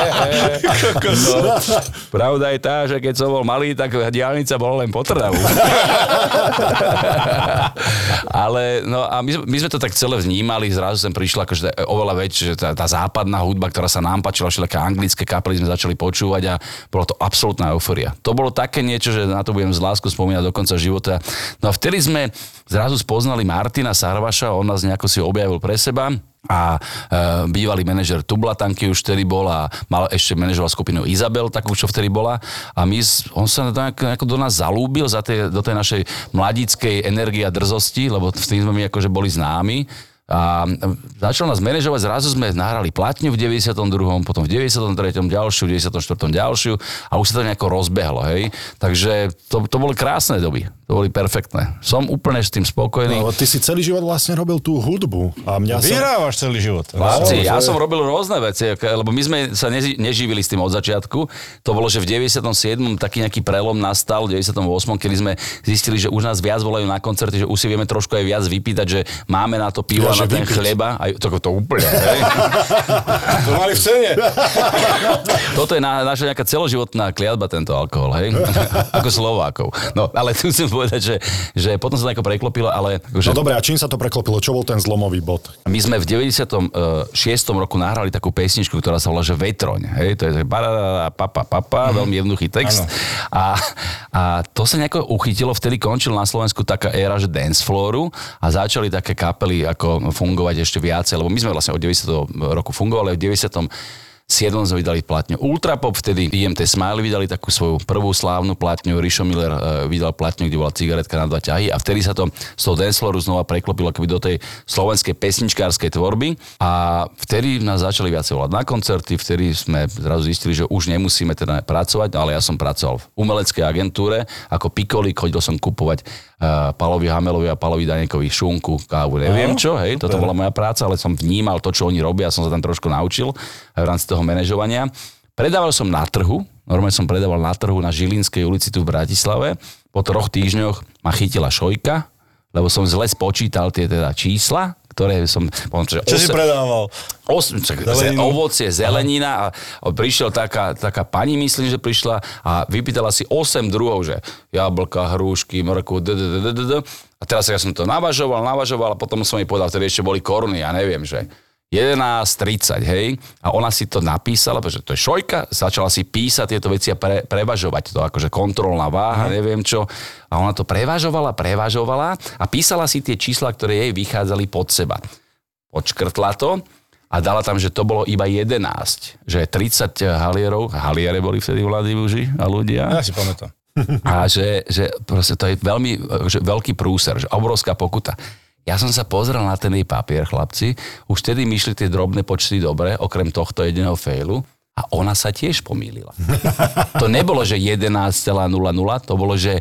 No, pravda je tá, že keď som bol malý, tak diaľnica bola len po Trnavu. Ale no a my, my sme to tak celé vnímali, zrazu sem prišla akože tá, oveľa väčšia tá, tá západná hudba, ktorá sa nám páčila, všelijaké anglické kapely sme začali počúvať a bolo to absolútna euforia. To bolo také niečo, že na to budem z lásku spomínať do konca života. No a vtedy sme zrazu spoznali Martina Sarvaša, on nás nejako si objavil pre seba. A e, bývalý manažer Tublatanky už vtedy bol a mal ešte manažoval skupinu Izabel, takú, čo vtedy bola. A my, on sa nejako do nás zalúbil za tej, do tej našej mladíckej energie a drzosti, lebo v tým sme my akože boli známi. A začal nás manažovať, zrazu sme nahrali platňu v deväťdesiatom druhom, potom v deväťdesiatom treťom ďalšiu, v deväťdesiatom štvrtom ďalšiu a už sa to nejako rozbehlo, hej. Takže to, to boli krásne doby, to boli perfektné. Som úplne s tým spokojný. No, ty si celý život vlastne robil tú hudbu a mňa vyhrávaš som... celý život. Vláci, ja som robil rôzne veci, lebo my sme sa neživili s tým od začiatku. To bolo, že v deväťdesiatom siedmom taký nejaký prelom nastal, v deväťdesiatom ôsmom, kedy sme zistili, že už nás viac volajú na koncerty, že už si vieme trošku aj viac vypýtať, že máme na to pivo. Ja, na ten chleba, aj, to, to úplne, hej. To mali v cene. Toto je na, naša nejaká celoživotná kliatba, tento alkohol, hej. Ako Slovákov. No, ale tu chcem povedať, že, že potom sa to nejako preklopilo, ale... Že... No dobré, a čím sa to preklopilo? Čo bol ten zlomový bod? My sme v deväťdesiatom šiestom roku nahrali takú pesničku, ktorá sa volá, že Vetroň, hej. To je barada, papa, papa, veľmi jednoduchý text. A, a to sa nejako uchytilo, vtedy končil na Slovensku taká éra, že dance flooru a začali také kapely ako fungovať ešte viacej, lebo my sme vlastne od deväťdesiatom roku fungovali, v deväťdesiatom siedmom sme vydali platňu Ultrapop, vtedy í em té Smiley vydali takú svoju prvú slávnu platňu, Rišo Miller vydal platňu, kde bola cigaretka na dva ťahy a vtedy sa to z toho danceflooru znova preklopilo akoby do tej slovenskej pesničkárskej tvorby a vtedy nás začali viacej volať na koncerty, vtedy sme zrazu zistili, že už nemusíme teda pracovať, ale ja som pracoval v umeleckej agentúre, ako pikolík, chodil som kupovať Uh, Palovi Hamelovi a Palovi Danekovi šunku, kávu, neviem čo, hej, toto bola moja práca, ale som vnímal to, čo oni robia, som sa tam trošku naučil v rámci toho manažovania. Predával som na trhu, normálne som predával na trhu na Žilinskej ulici tu v Bratislave, po troch týždňoch ma chytila šojka, lebo som zle spočítal tie teda čísla, ktoré som... Poviem, čo osem, si predával? Osem, čak, zeleninu. Ovocie, zelenina a prišiel taká, taká pani, myslím, že prišla a vypýtala si osem druhov, že jablka, hrušky, mrku, d-d-d-d-d-d. A teraz ja som to navažoval, navažoval a potom som jej povedal, vtedy ešte boli koruny, ja neviem, že... jedenásť tridsať, hej, a ona si to napísala, pretože to je šojka, začala si písať tieto veci a pre, prevažovať to, akože kontrolná váha, neviem čo, a ona to prevažovala, prevažovala a písala si tie čísla, ktoré jej vychádzali pod seba. Odškrtla to a dala tam, že to bolo iba jedenásť, že tridsať halierov, haliere boli vtedy v Ladivuži a ľudia. Ja si pamätám. A že, že proste to je veľmi že veľký prúser, že obrovská pokuta. Ja som sa pozrel na ten jej papier, chlapci, už vtedy mi šli tie drobné počty dobre, okrem tohto jediného failu, a ona sa tiež pomýlila. To nebolo, že jedenásť celá nula nula, to bolo, že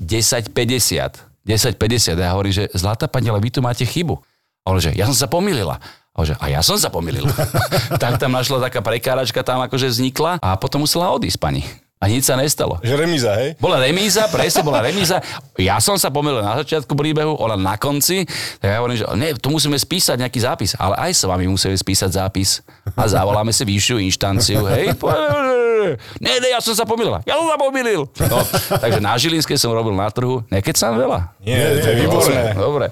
desať päťdesiat. desať päťdesiat, ja hovorím, že zlatá pani, ale vy tu máte chybu. A ona, že ja som sa pomýlila. A ona, že a ja som sa pomýlila. Tak tam našla taká prekáračka, tam akože vznikla a potom musela odísť pani. A nič sa nestalo. Že remíza, hej? Bola remíza, presne bola remíza. Ja som sa pomýlil na začiatku príbehu, ona na konci. Tak ja hovorím, že ne, tu musíme spísať nejaký zápis. Ale aj s vami musíme spísať zápis. A zavoláme si vyššiu inštanciu, hej? Ne, ne, ja som sa pomýlila. Ja som sa pomýlil. No, takže na Žilinskej som robil na trhu. Nekecam veľa. Nie, to je výborné. Dobre.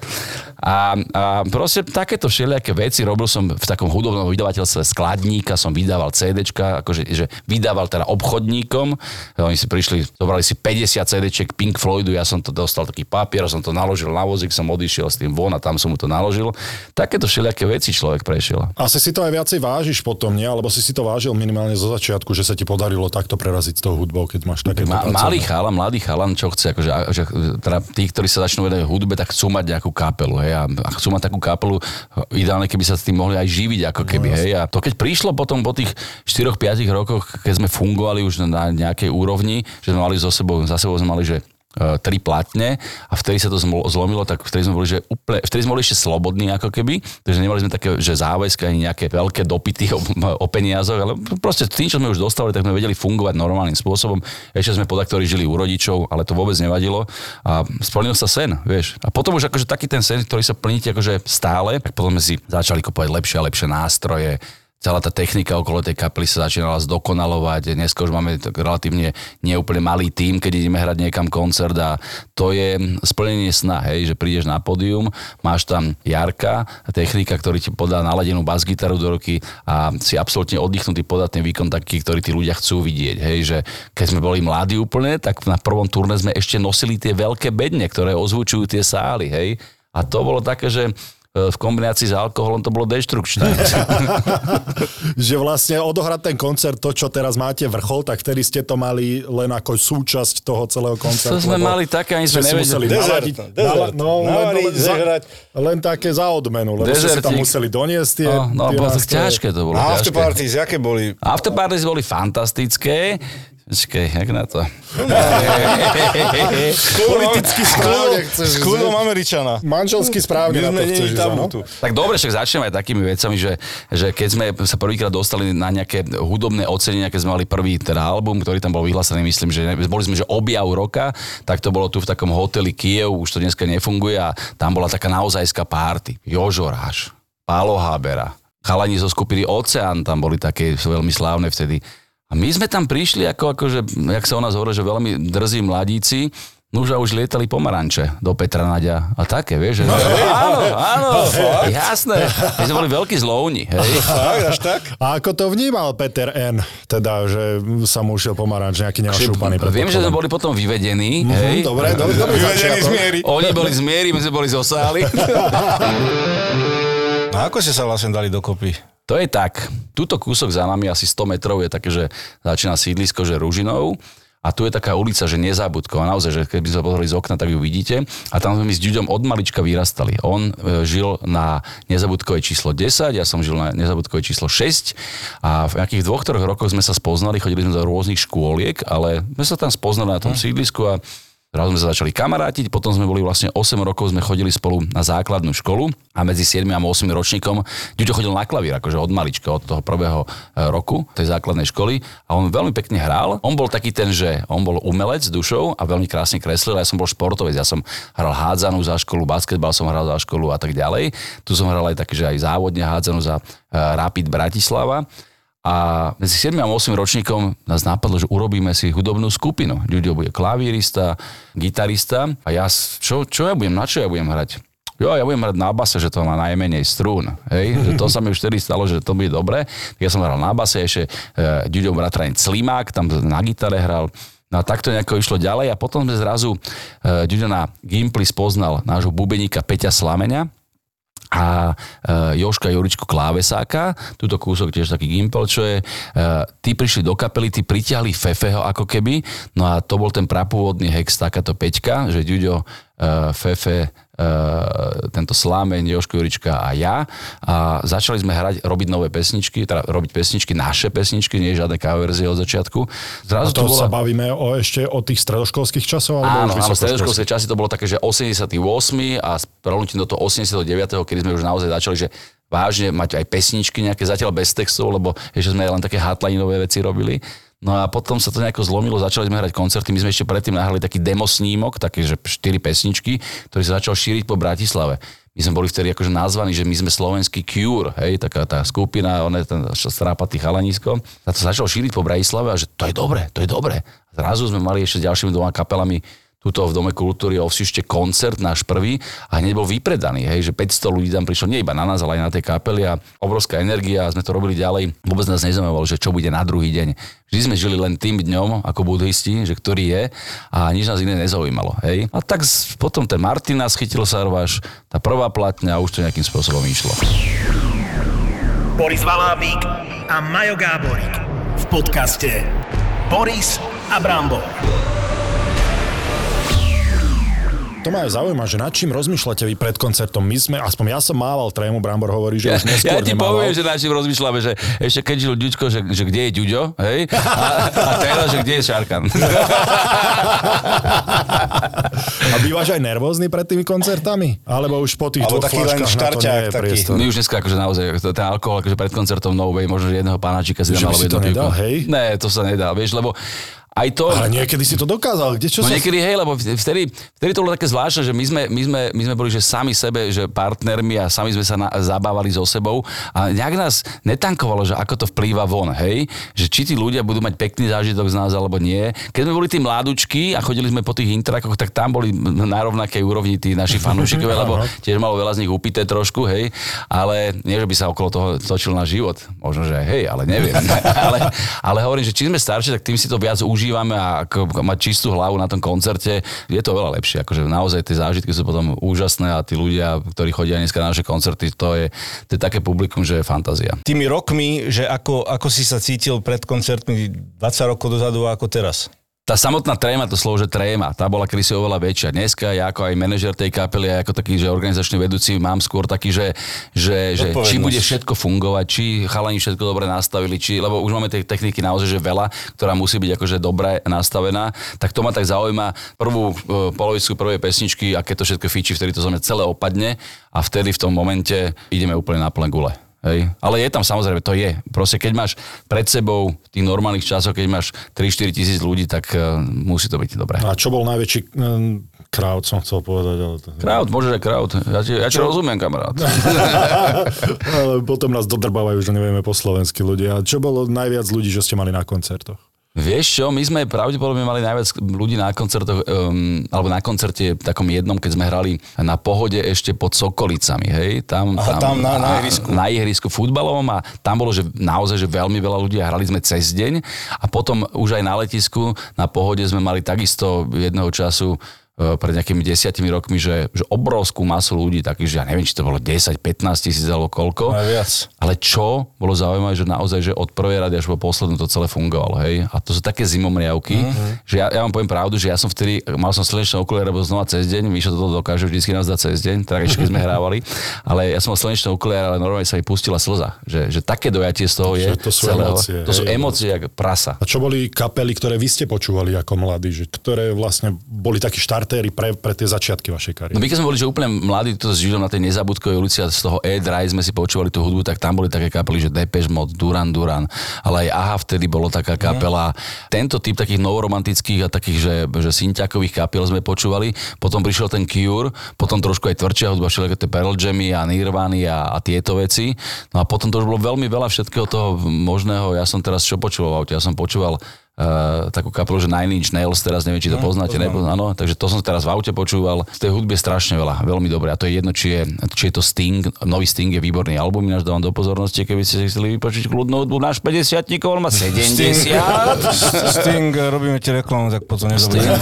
A, a proste takéto všelijaké veci. Robil som v takom hudobnom vydavateľstve skladníka, som vydával CDčka, akože že vydával teda obchodníkom. Oni si prišli, zobrali si päťdesiat CDček Pink Floydu, ja som to dostal taký papier, som to naložil na vozík, som odišiel s tým von a tam som mu to naložil. Takéto všelijaké veci človek prešiel. Asi si to aj viacej vážiš potom, nie? Alebo si si to vážil minimálne zo začiatku, že sa ti podarilo takto preraziť s tou hudbou, keď máš takéto Ma, malý chalan, mladý chalan, čo chce, akože, akože teda tí, ktorí sa začnú vedať hudbe, tak chcú mať nejakú kapelu, hej? A chcú mať takú kapelu, ideálne keby sa s tým mohli aj živiť, ako keby, no, hej. A to keď prišlo potom po tých štyroch až piatich rokoch, keď sme fungovali už na nejakej úrovni, že sme mali so sebou, za sebou sme mali, že tri platne a vtedy sa to zlomilo, tak vtedy sme boli, že úplne, vtedy sme boli ešte slobodní ako keby, takže nemali sme také, že záväzky ani nejaké veľké dopity o, o peniazoch, ale proste tým, čo sme už dostali, tak sme vedeli fungovať normálnym spôsobom. Ešte sme podaktori žili u rodičov, ale to vôbec nevadilo a splnil sa sen, vieš. A potom už akože taký ten sen, ktorý sa plníte akože stále, tak potom sme si začali kupovať lepšie a lepšie nástroje. Celá tá technika okolo tej kapely sa začínala zdokonalovať. Dneska už máme relatívne neúplne malý tím, keď ideme hrať niekam koncert a to je splnenie sna, hej, že prídeš na pódium, máš tam Jarka, technika, ktorý ti podá naladenú basgitaru do ruky a si absolútne oddychnutý podať ten výkon taký, ktorý tí ľudia chcú vidieť, hej, že keď sme boli mladí úplne, tak na prvom turné sme ešte nosili tie veľké bedne, ktoré ozvučujú tie sály, hej. A to bolo také, že v kombinácii s alkoholom to bolo deštrukčné. Že vlastne odohrať ten koncert, to, čo teraz máte vrchol, tak vtedy ste to mali len ako súčasť toho celého koncertu. To sme mali také, ani sme nevedeli. Dezert. Nala, no, navariť, len, zahrať. Len také za odmenu, lebo ste tam museli doniesť tie... No, no to ťažké to bolo. A afterparties, aké boli? Afterparties boli fantastické. Počkej, jak na to? Politicky správne chceš. S kľudom Američana. Manželský správne na to chceš. Tak dobre, však začneme aj takými vecami, že, že keď sme sa prvýkrát dostali na nejaké hudobné ocenenia, keď sme mali prvý teda album, ktorý tam bol vyhlásený, myslím, že boli sme, že objav roka, tak to bolo tu v takom hoteli Kiev, už to dneska nefunguje a tam bola taká naozajská party. Jožoráš, Palo Habera, chalani zo skupiny Oceán tam boli také veľmi slávne vtedy. A my sme tam prišli, ako, akože, jak sa o nás hovorí, že veľmi drzí mladíci, nuž a už lietali pomaranče do Petra Nadia. A také, vieš? Že... No, hej, áno, áno, hej, jasné. My sme boli veľkí zlovni. Až tak? A ako to vnímal Peter N., teda, že sa mu ušiel pomaranč, nejaký neošúpaný. Viem, že sme boli potom vyvedení. Mm-hmm, hej. Dobre, dobre, dobre. Vyvedení z miery. Oni boli z miery, my sme boli z osály. No ako ste sa vlastne dali dokopy? To je tak. Tuto kúsok za nami asi sto metrov je také, že začína sídlisko, že Ružinov. A tu je taká ulica, že Nezabudková. Naozaj, že keby sme pozreli z okna, tak ju vidíte. A tam sme s ľuďom od malička vyrastali. On žil na Nezabudkovej číslo desať, ja som žil na Nezabudkovej číslo šesť. A v nejakých dvoch, troch rokoch sme sa spoznali, chodili sme do rôznych škôliek, ale sme sa tam spoznali na tom sídlisku a raz sme sa začali kamarátiť, potom sme boli vlastne osem rokov, sme chodili spolu na základnú školu a medzi siedmym a ôsmym ročníkom Ďuďo chodil na klavír, akože od malička, od toho prvého roku tej základnej školy a on veľmi pekne hral. On bol taký ten, že on bol umelec dušou a veľmi krásne kreslil, ja som bol športovec, ja som hral hádzanú za školu, basketbal som hral za školu a tak ďalej. Tu som hral aj taký, že aj závodne hádzanú za Rapid Bratislava. A medzi siedmym a ôsmym ročníkom nás napadlo, že urobíme si hudobnú skupinu. Ľudia bude klavírista, gitarista a ja, čo, čo ja budem, na čo ja budem hrať? Jo, ja budem hrať na base, že to má najmenej strún, hej, že to sa mi už vtedy stalo, že to bude dobre. Tak ja som hral na base, ešte Ľudio bratranec Climák, tam na gitare hral. No a takto nejako išlo ďalej a potom sme zrazu Ľudio na Gimply spoznal nášho bubeníka Peťa Slameňa. A a Jožka Juričku klávesáka, tuto kúsok tiež taký gimpel, čo je. Tí prišli do kapely, tí pritiahli Fefeho ako keby, no a to bol ten prapôvodný Hex, takáto peťka, že Ľudio, Fefe, tento Slamen, Jožko Jurička a ja, a začali sme hrať, robiť nové pesničky, teda robiť pesničky, naše pesničky, nie žiadne coverzie od začiatku. Zrazu a to, to bola... sa bavíme o, ešte o tých stredoškolských časov? Áno, áno, stredoškolské časy to bolo také, že osemdesiatom ôsmom a prelúčim do toho osemdesiatom deviatom, kedy sme už naozaj začali, že vážne mať aj pesničky nejaké, zatiaľ bez textov, lebo ešte sme len také hatlaninové veci robili. No a potom sa to nejako zlomilo, začali sme hrať koncerty, my sme ešte predtým nahrali taký demosnímok, také, že štyri pesničky, ktorý sa začal šíriť po Bratislave. My sme boli vtedy akože nazvaní, že my sme slovenský Cure, hej, taká tá skupina, ona je ten strápatý chalanísko. A to sa začalo šíriť po Bratislave a že to je dobre, to je dobre. A zrazu sme mali ešte s ďalšími dvoma kapelami tuto v Dome kultúry Ovsište koncert náš prvý a hneď bol vypredaný, hej, že päťsto ľudí tam prišlo, nie iba na nás, ale aj na tej kapeli a obrovská energia a sme to robili ďalej. Vôbec nás nezaujímalo, že čo bude na druhý deň. Vždy sme žili len tým dňom ako budhisti, že ktorý je a nič nás iné nezaujímalo, hej. A tak potom ten Martin nás chytil sa rváš, tá prvá platňa a už to nejakým spôsobom išlo. Boris Valábík a Majo Gáborík v podcaste Boris a Brambo. To ma aj zaujíma, že nad čím rozmýšľate vy pred koncertom? My sme, aspoň ja som mával trému, Brambor hovorí, že ja, už neskôr nemával. Ja ti nemával. Poviem, že nad čím rozmýšľame, že ešte keď žil Ľuďko, že, že kde je Ľuďo, hej? A, a teraz, že kde je Šarkan. A bývaš aj nervózny pred tými koncertami? Alebo už po tých dvoch fľaškách na to nie je priestor? My už dneska akože naozaj, ten alkohol akože pred koncertom no way, možno jedného pánačika si dám alebo jedno pivko. Ne, to sa nedá, vieš, lebo aj to. Ale niekedy si to dokázal. Kde, čo no sa... niekedy, hej, lebo vtedy, vtedy to bolo také zvláštne, že my sme, my sme, my sme boli že sami sebe, že partnermi a sami sme sa na, zabávali so sebou a nejak nás netankovalo, že ako to vplýva von, hej? Že či tí ľudia budú mať pekný zážitok z nás alebo nie. Keď sme boli tí mládučky a chodili sme po tých intrakoch, tak tam boli na rovnakej úrovni tí naši fanúšikovia, lebo tiež malo veľa z nich upité trošku, hej? Ale nie, že by sa okolo toho točil na život. Možno, že hej, ale neviem. ale, ale hovorím, že či sme starší, tak tým si to viac užívali. A mať čistú hlavu na tom koncerte, je to veľa lepšie. Akože naozaj tie zážitky sú potom úžasné a tí ľudia, ktorí chodia dneska na naše koncerty, to je, to je také publikum, že je fantázia. Tými rokmi, že ako, ako si sa cítil pred koncertmi dvadsať rokov dozadu a ako teraz? Tá samotná tréma, to slovo, že tréma, tá bola kedysi oveľa väčšia. Dneska ja ako aj manažer tej kapely, ja ako taký, že organizačný vedúci, mám skôr taký, že, že, že či bude všetko fungovať, či chalani všetko dobre nastavili, či, lebo už máme tej techniky naozaj, že veľa, ktorá musí byť akože dobre nastavená, tak to ma tak zaujíma prvú polovicu prvej pesničky a keď to všetko fíči, vtedy to zo mňa celé opadne a vtedy v tom momente ideme úplne na plné gule. Hej. Ale je tam samozrejme, to je. Proste keď máš pred sebou v tých normálnych časoch, keď máš tri štyri tisíc ľudí, tak uh, musí to byť dobré. A čo bol najväčší um, crowd, som chcel povedať. Ale to... Crowd, môže aj crowd. Ja ti, ja ti rozumiem, kamarát. Potom nás dodrbávajú, že nevieme po slovensky ľudia. A čo bolo najviac ľudí, že ste mali na koncertoch? Vieš čo, my sme pravdepodobne mali najviac ľudí na koncertoch, um, alebo na koncerte takom jednom, keď sme hrali na Pohode ešte pod Sokolicami, hej? Tam, Aha, tam, tam na, na ihrisku. Na ihrisku futbalovom a tam bolo, že naozaj, že veľmi veľa ľudí a hrali sme cez deň a potom už aj na letisku na Pohode sme mali takisto jedného času pred nejakými desiatimi rokmi, že, že obrovskú masu ľudí, takých, že ja neviem, či to bolo desať pätnásť tisíc alebo koľko. Ale čo bolo zaujímavé, že naozaj, že od prvej rady až po poslednú to celé fungovalo, hej. A to sú také zimomriavky, mm-hmm. že ja, ja vám poviem pravdu, že ja som vtedy, mal som slnečné okuliare, lebo znova cez deň, Mišo toto dokáže vždycky nás dať cez deň, tak ešte keď sme hrávali, ale ja som mal slnečné okuliare, ale normálne sa mi pustila slza, že, že také dojatie z toho je. To sú celého, emócie. To hej, sú emócie, jak prasa. A čo boli kapely, ktoré vy ste počúvali ako mladí, že ktoré vlastne boli taký štart Pre, pre tie začiatky vašej kariéry? No my keď sme boli, že úplne mladí, to s Židom na tej Nezabudkovej ulici a z toho E-Drive sme si počúvali tú hudbu, tak tam boli také kapely, že Depeche Mode, Duran Duran, ale aj Aha vtedy bolo taká kapela. Mm. Tento typ takých novoromantických a takých, že, že synťakových kapiel sme počúvali, potom prišiel ten Cure, potom trošku aj tvrdšia hudba, všelijaké tie Pearl Jamy a Nirvany a, a tieto veci. No a potom to už bolo veľmi veľa všetkého toho možného. Ja som teraz čo počúval? Ja som počúval Uh, takú kapelu, že Nine Inch Nails, teraz neviem, či to no, poznáte, nebo, áno, takže to som teraz v aute počúval, z tej hudby je strašne veľa, veľmi dobré, a to je jedno, či je, či je to Sting, nový Sting je výborný album, ináč dávam do pozornosti, keby ste chceli vypočuť kľudnú hudbu, náš päťdesiatnikov, on má sedemdesiat. Sting, Sting robíme ti reklamu, tak potom nezabudím.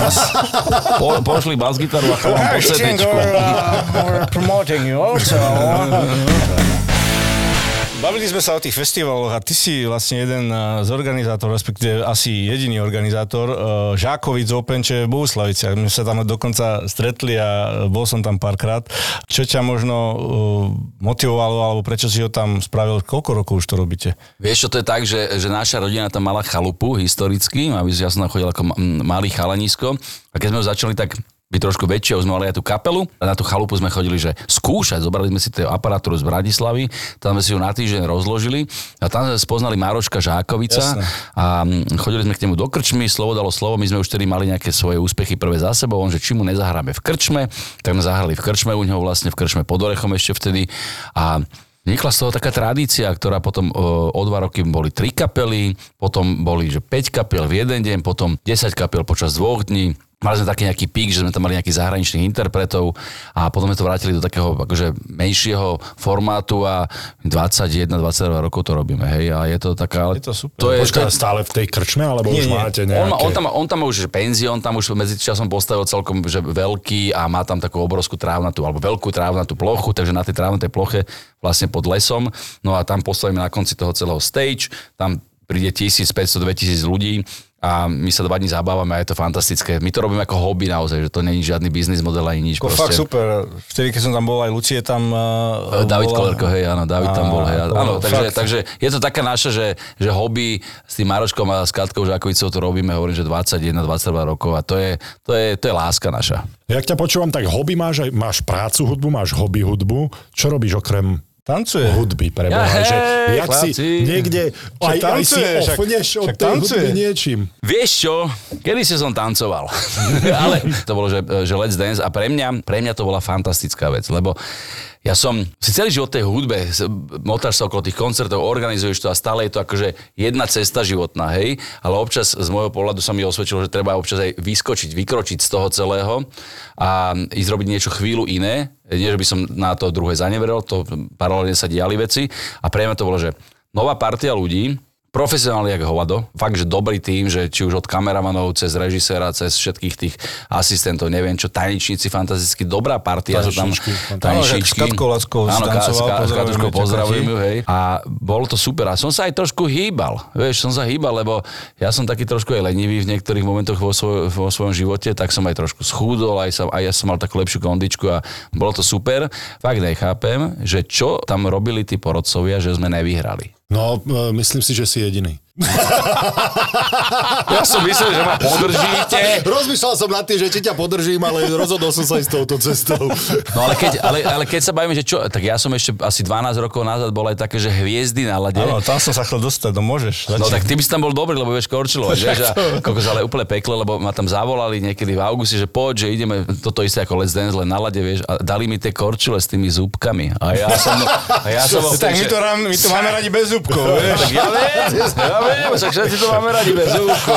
Po, pošli bas-gitaru a chalám po cé déčku. We're promoting you also. Bavili sme sa o tých festivaloch a ty si vlastne jeden z organizátorov, respektíve asi jediný organizátor Žákovic Open, čo je v Bohuslaviciach. My sa tam dokonca stretli a bol som tam párkrát. Čo ťa možno motivovalo, alebo prečo si ho tam spravil? Koľko rokov už to robíte? Vieš, čo to je tak, že, že naša rodina tam mala chalupu historicky, aby ja som tam chodil ako malý chalanisko, a keď sme ho začali tak byť trošku väčšie, už sme mali aj tú kapelu. A na tú chalupu sme chodili, že skúšať. Zobrali sme si tú aparatúru z Bratislavy, tam sme si ju na týždeň rozložili a tam sme spoznali Mároška Žákovica. Jasne. A chodili sme k nemu do krčmy, slovo dalo slovo, my sme už tedy mali nejaké svoje úspechy prvé za sebou, on, že či mu nezahráme v krčme, tak sme zahrali v krčme, u neho vlastne v krčme pod Orechom ešte vtedy. A vznikla z toho taká tradícia, ktorá potom o dva roky boli tri kapely, potom boli že päť kapiel v jeden deň, potom desať kapiel počas dvoch dní. Mali sme taký nejaký pík, že sme tam mali nejakých zahraničných interpretov a potom sme to vrátili do takého akože menšieho formátu a dvadsaťjeden dvadsaťdva rokov to robíme, hej, a je to taká... Je to super. To je, Počkaj, to je... stále v tej krčme, alebo nie, už nie. Máte nejaké... On, má, on, tam, on tam už penzión, tam už medzičasom postavil celkom že veľký a má tam takú obrovskú trávnatú, alebo veľkú trávnatú plochu, takže na tej trávnatej ploche vlastne pod lesom, no a tam postavíme na konci toho celého stage, tam príde tisícpäťsto dvetisíc ľudí a my sa dva dní zabávame a je to fantastické. My to robíme ako hobby naozaj, že to nie je žiadny biznis model ani nič. Ko, fakt super. Vtedy, keď som tam bol, aj Lucie tam uh, David bola... Kolerko, hej, áno, David a, tam bol, hej. Áno, áno, takže, takže je to taká naša, že, že hobby s tým Maroškom a s Katkou Žákovicou to robíme, hovorím, že dvadsaťjeden dvadsaťdva rokov a to je, to je, to je láska naša. Jak ťa počúvam, tak hobby máš, aj, máš prácu hudbu, máš hobby hudbu. Čo robíš okrem... Tancuje. Hudby preboha, ja, že jak chlapci. Si niekde aj, aj si ofneš od tej hudby niečím. Vieš čo, kedy si som tancoval, ale to bolo, že, že Let's Dance a pre mňa, pre mňa to bola fantastická vec, lebo ja som si celý život tej hudbe, motáš sa okolo tých koncertov, organizuješ to a stále je to akože jedna cesta životná, hej, ale občas z môjho pohľadu sa mi osvedčilo, že treba občas aj vyskočiť, vykročiť z toho celého a ísť robiť niečo chvíľu iné, nie, že by som na to druhé zaneveril, to paralelne sa diali veci a pre mňa to bolo, že nová partia ľudí, profesionálne jak hovado, fakt, že dobrý tým, že či už od kameramanov, cez režiséra, cez všetkých tých asistentov, neviem čo, tanečníci, fantasticky dobrá partia. Tanečníčky. Tanečníčky. Áno, Katko Lacko stancoval, pozdravujem ju, hej. A bolo to super. A som sa aj trošku hýbal, vieš, som sa hýbal, lebo ja som taký trošku aj lenivý v niektorých momentoch vo, svoj, vo svojom živote, tak som aj trošku schúdol, aj, som, aj ja som mal takú lepšiu kondičku a bolo to super. Fakt nechápem, že čo tam robili tí porodcovia, že sme nevyhrali. No, myslím si, že si jediný. Ja som myslel, že ma podržíte. Rozmýšľal som nad tým, že či ťa podržím, ale rozhodol som sa ísť touto cestou. No ale keď, ale, ale keď sa bavím, že čo, tak ja som ešte asi dvanásť rokov nazad bol aj také, že hviezdy na lade. Áno, tam som sa chcel dostať, no môžeš. Začne. No tak ty by si tam bol dobrý, lebo vieš, Korčilo, že? Že kokos, ale úplne peklo, lebo ma tam zavolali niekedy v auguste, že poď, že ideme toto isté ako Let's Dance, len na lade, vieš, a dali mi tie Korčile s tými zúbkami. A ja som... A ja som tak my to, rám, my to máme radi bez zúbkov, vieš? Tak ja viem, Vieme, však všetci to máme radi bez zúbkov.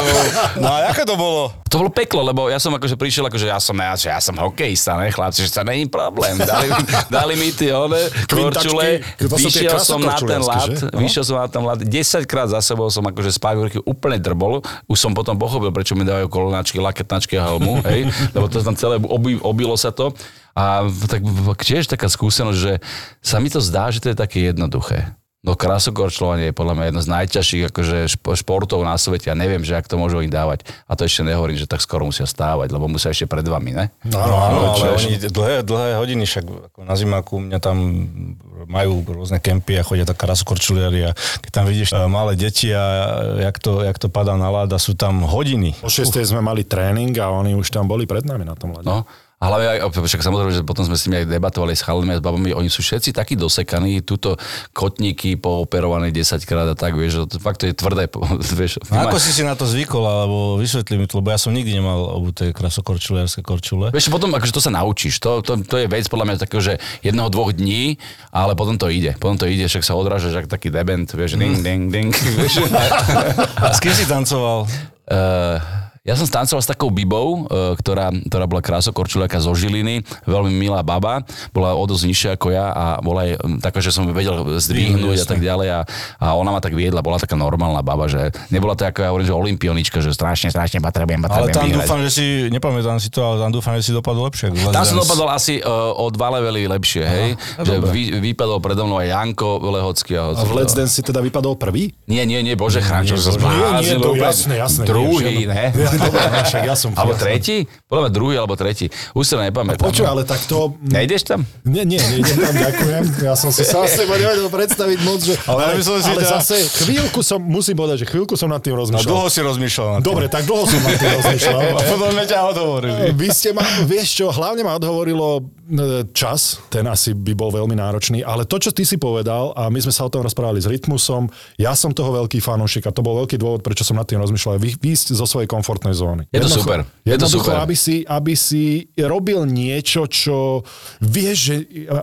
No a aké to bolo? To bolo peklo, lebo ja som akože prišiel, akože ja som, ja, ja som hokejista, ne chlapci, že to není problém. Dali, dali mi tie one korčule, vyšiel som na ten lad, vyšiel som na ten lad, desaťkrát za sebou som akože spávky úplne drbol, už som potom pochopil, prečo mi dávajú kolonáčky, laketnačky a helmu, hej, lebo to tam celé obi, obilo sa to. A tak tiež taká skúsenosť, že sa mi to zdá, že to je také jednoduché. No krásokorčľovanie je podľa mňa jedno z najťažších akože športov na svete. Ja neviem, že ak to môžu im dávať. A to ešte nehovorím, že tak skoro musia stávať, lebo musia ešte pred vami, ne? No, no, no, no ale oni dlhé, dlhé hodiny, však ako na zimáku u mňa tam majú rôzne kempy a chodia tak krásokorčľovali a keď tam vidíš uh, malé deti a jak to, jak to padá na ľad a sú tam hodiny. Po šestej sme mali tréning a oni už tam boli pred nami na tom ľade. No. A hlavne aj, však samozrejme, že potom sme s nimi aj debatovali s chalanmi a s babami, oni sú všetci takí dosekaní, tuto kotníky pooperované desaťkrát a tak, vieš, to, fakt to je tvrdé, vieš. No ako si si na to zvykol, alebo vysvetlí mi to, lebo ja som nikdy nemal obuté krasokorčuliarské korčule. Vieš, potom akože to sa naučíš, to, to, to je vec podľa mňa takého, že jednoho, dvoch dní, ale potom to ide, potom to ide, však sa odrážaš ako taký debent, vieš, ding, ding, ding, vieš. A s kým si tancoval? Ja som stancoval s takou bibou, ktorá, ktorá bola krásokorčuliaka zo Žiliny, veľmi milá baba, bola o dosť nižšia ako ja a bola aj taká, že som vedel zdvihnúť a tak ďalej a, a ona ma tak viedla, bola taká normálna baba, že nebola to ako ja hovorím, že olimpionička, že strašne, strašne potrebujem, potrebujem. Ale tam vyhrať. Dúfam, že si, nepamätám si to, ale tam dúfam, že si dopadol lepšie. Tam som dopadol asi uh, o dva levely lepšie, hej, aha, že vy, vypadol predo mnou aj Janko Lehocký. A v Let's Dance si teda vypadol prvý? Nie, nie, nie, bože chráň, čo sa zblázil. Druhý, ne? Dobre, však ja som... Alebo tretí? Podľa mňa druhý alebo tretí. Už sa nepamätám. Počuj, ale tak to... Nejdeš tam? Nie, nie, nejdem tam, ďakujem. Ja som si sa seba nevedel predstaviť moc, že... Ale, ale, ale da... zase chvíľku som, musím povedať, že chvíľku som nad tým rozmýšľal. No dlho si rozmýšľal nad tým. Dobre, tak dlho som nad tým rozmýšľal. A potom sme ťa odhovorili. Vy ste ma, vieš čo, hlavne ma odhovorilo čas, ten asi by bol veľmi náročný, ale to, čo ty si povedal, a my sme sa o tom rozprávali s Rytmusom, ja som toho veľký fanúšik a to bol veľký dôvod, prečo som nad tým rozmýšľal. Vy, výjsť zo svojej komfortnej zóny. Je to jednoducho, super. Je to super. Aby si, aby si robil niečo, čo vieš, že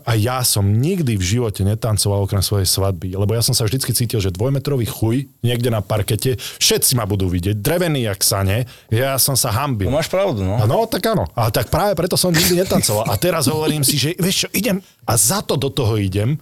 a ja som nikdy v živote netancoval okrem svojej svadby, lebo ja som sa vždycky cítil, že dvojmetrový chuj niekde na parkete, všetci ma budú vidieť, drevený jak sane, ja som sa hanbil. No máš pravdu, no. No, tak áno. A tak práve preto som nikdy netancoval. A teraz hovorím si, že vieš čo, idem a za to do toho idem.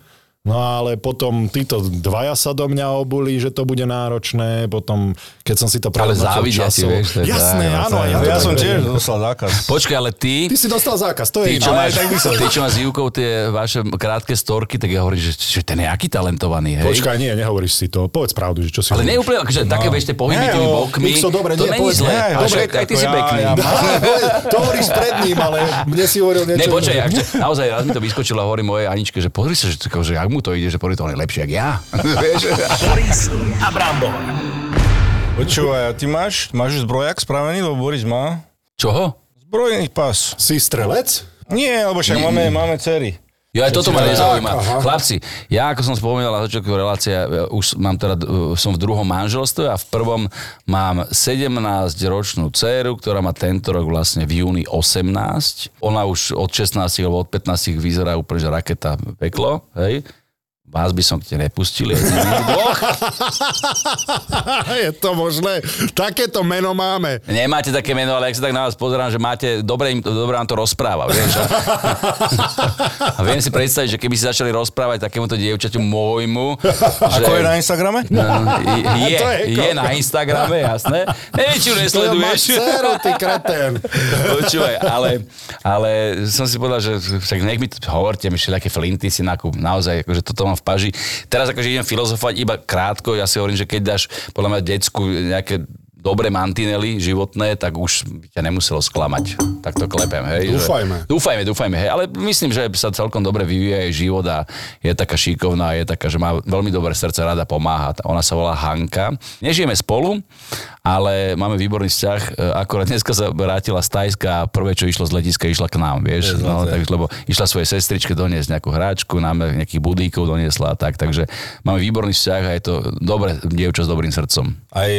No ale potom títo dvaja sa do mňa obuli, že to bude náročné, potom, keď som si to prehodnotil času. Ale závidia si, vieš. Jasné, dá, áno. Ja, ja som tiež dostal zákaz. Počkaj, ale ty... Ty si dostal zákaz, to je... Ty, čo máš, aj, tak ty, čo máš s Júkou tie vaše krátke storky, tak ja hovorím, že, že ten je aký talentovaný, hej? Počkaj, nie, nehovoríš si to. Povedz pravdu, že čo si... Ale neúplne, že no. Také, vieš, tie pohyby tými bokmi, dobre, to není zle. Dobre, aj ty si pekný. To hovoríš pred ním, ale mne si hovoril niečo. Ne, počkaj, naozaj raz mi to vyskočilo a hovorím mojej Aničke, že pozri sa, že mu to ide, že pori to on je lepšie, jak ja. Boris a Brambor. Počúvaj, ty máš, máš zbrojak spravený, lebo Boris má. Čoho? Zbrojný pas. Si strelec? Nie, lebo však máme, máme dcery. Jo, aj toto ma nezaujíma. Chlapci, ja ako som spomínal na začiatku relácie, už mám teda, som v druhom manželstve a v prvom mám sedemnásťročnú dceru, ktorá má tento rok vlastne v júni osemnásť. Ona už od šestnástich alebo od pätnástich vyzerá úplne, že raketa peklo, hej. Vás by som k te nepustil. Je to možné. Takéto meno máme. Nemáte také meno, ale ak sa tak na vás pozerám, že máte, dobre, im, dobre vám to rozpráva. Vieš? A viem si predstaviť, že keby si začali rozprávať takémuto dievčaťu môjmu. Že... Ako je na Instagrame? No, je, je, je na Instagrame, jasné. Neviem, či ju nesleduješ. To je macero, ty kretén. Počúvaj, ale, ale som si povedal, že však nech mi to hovorte, mi všelijaké flinty si nakúp. Naozaj, akože toto v paži. Teraz akože idem filozofovať iba krátko, ja si hovorím, že keď dáš podľa mňa decku nejaké dobré mantinely životné, tak už ťa nemuselo sklamať. Tak to klepem, hej. Dúfajme. Že, dúfajme, dúfajme, hej. Ale myslím, že sa celkom dobre vyvíja jej život a je taká šikovná, je taká, že má veľmi dobré srdce, rada pomáha. Ona sa volá Hanka. Nežijeme spolu, ale máme výborný vzťah. Akorát dneska sa vrátila z Thajska a prvé, čo išlo z letiska, išla k nám, vieš. No, tak, lebo išla svoje sestričke doniesť nejakú hráčku, nám nejakých budíkov doniesla a tak. Takže máme výborný vzťah a je to dobré dievča s dobrým srdcom. Aj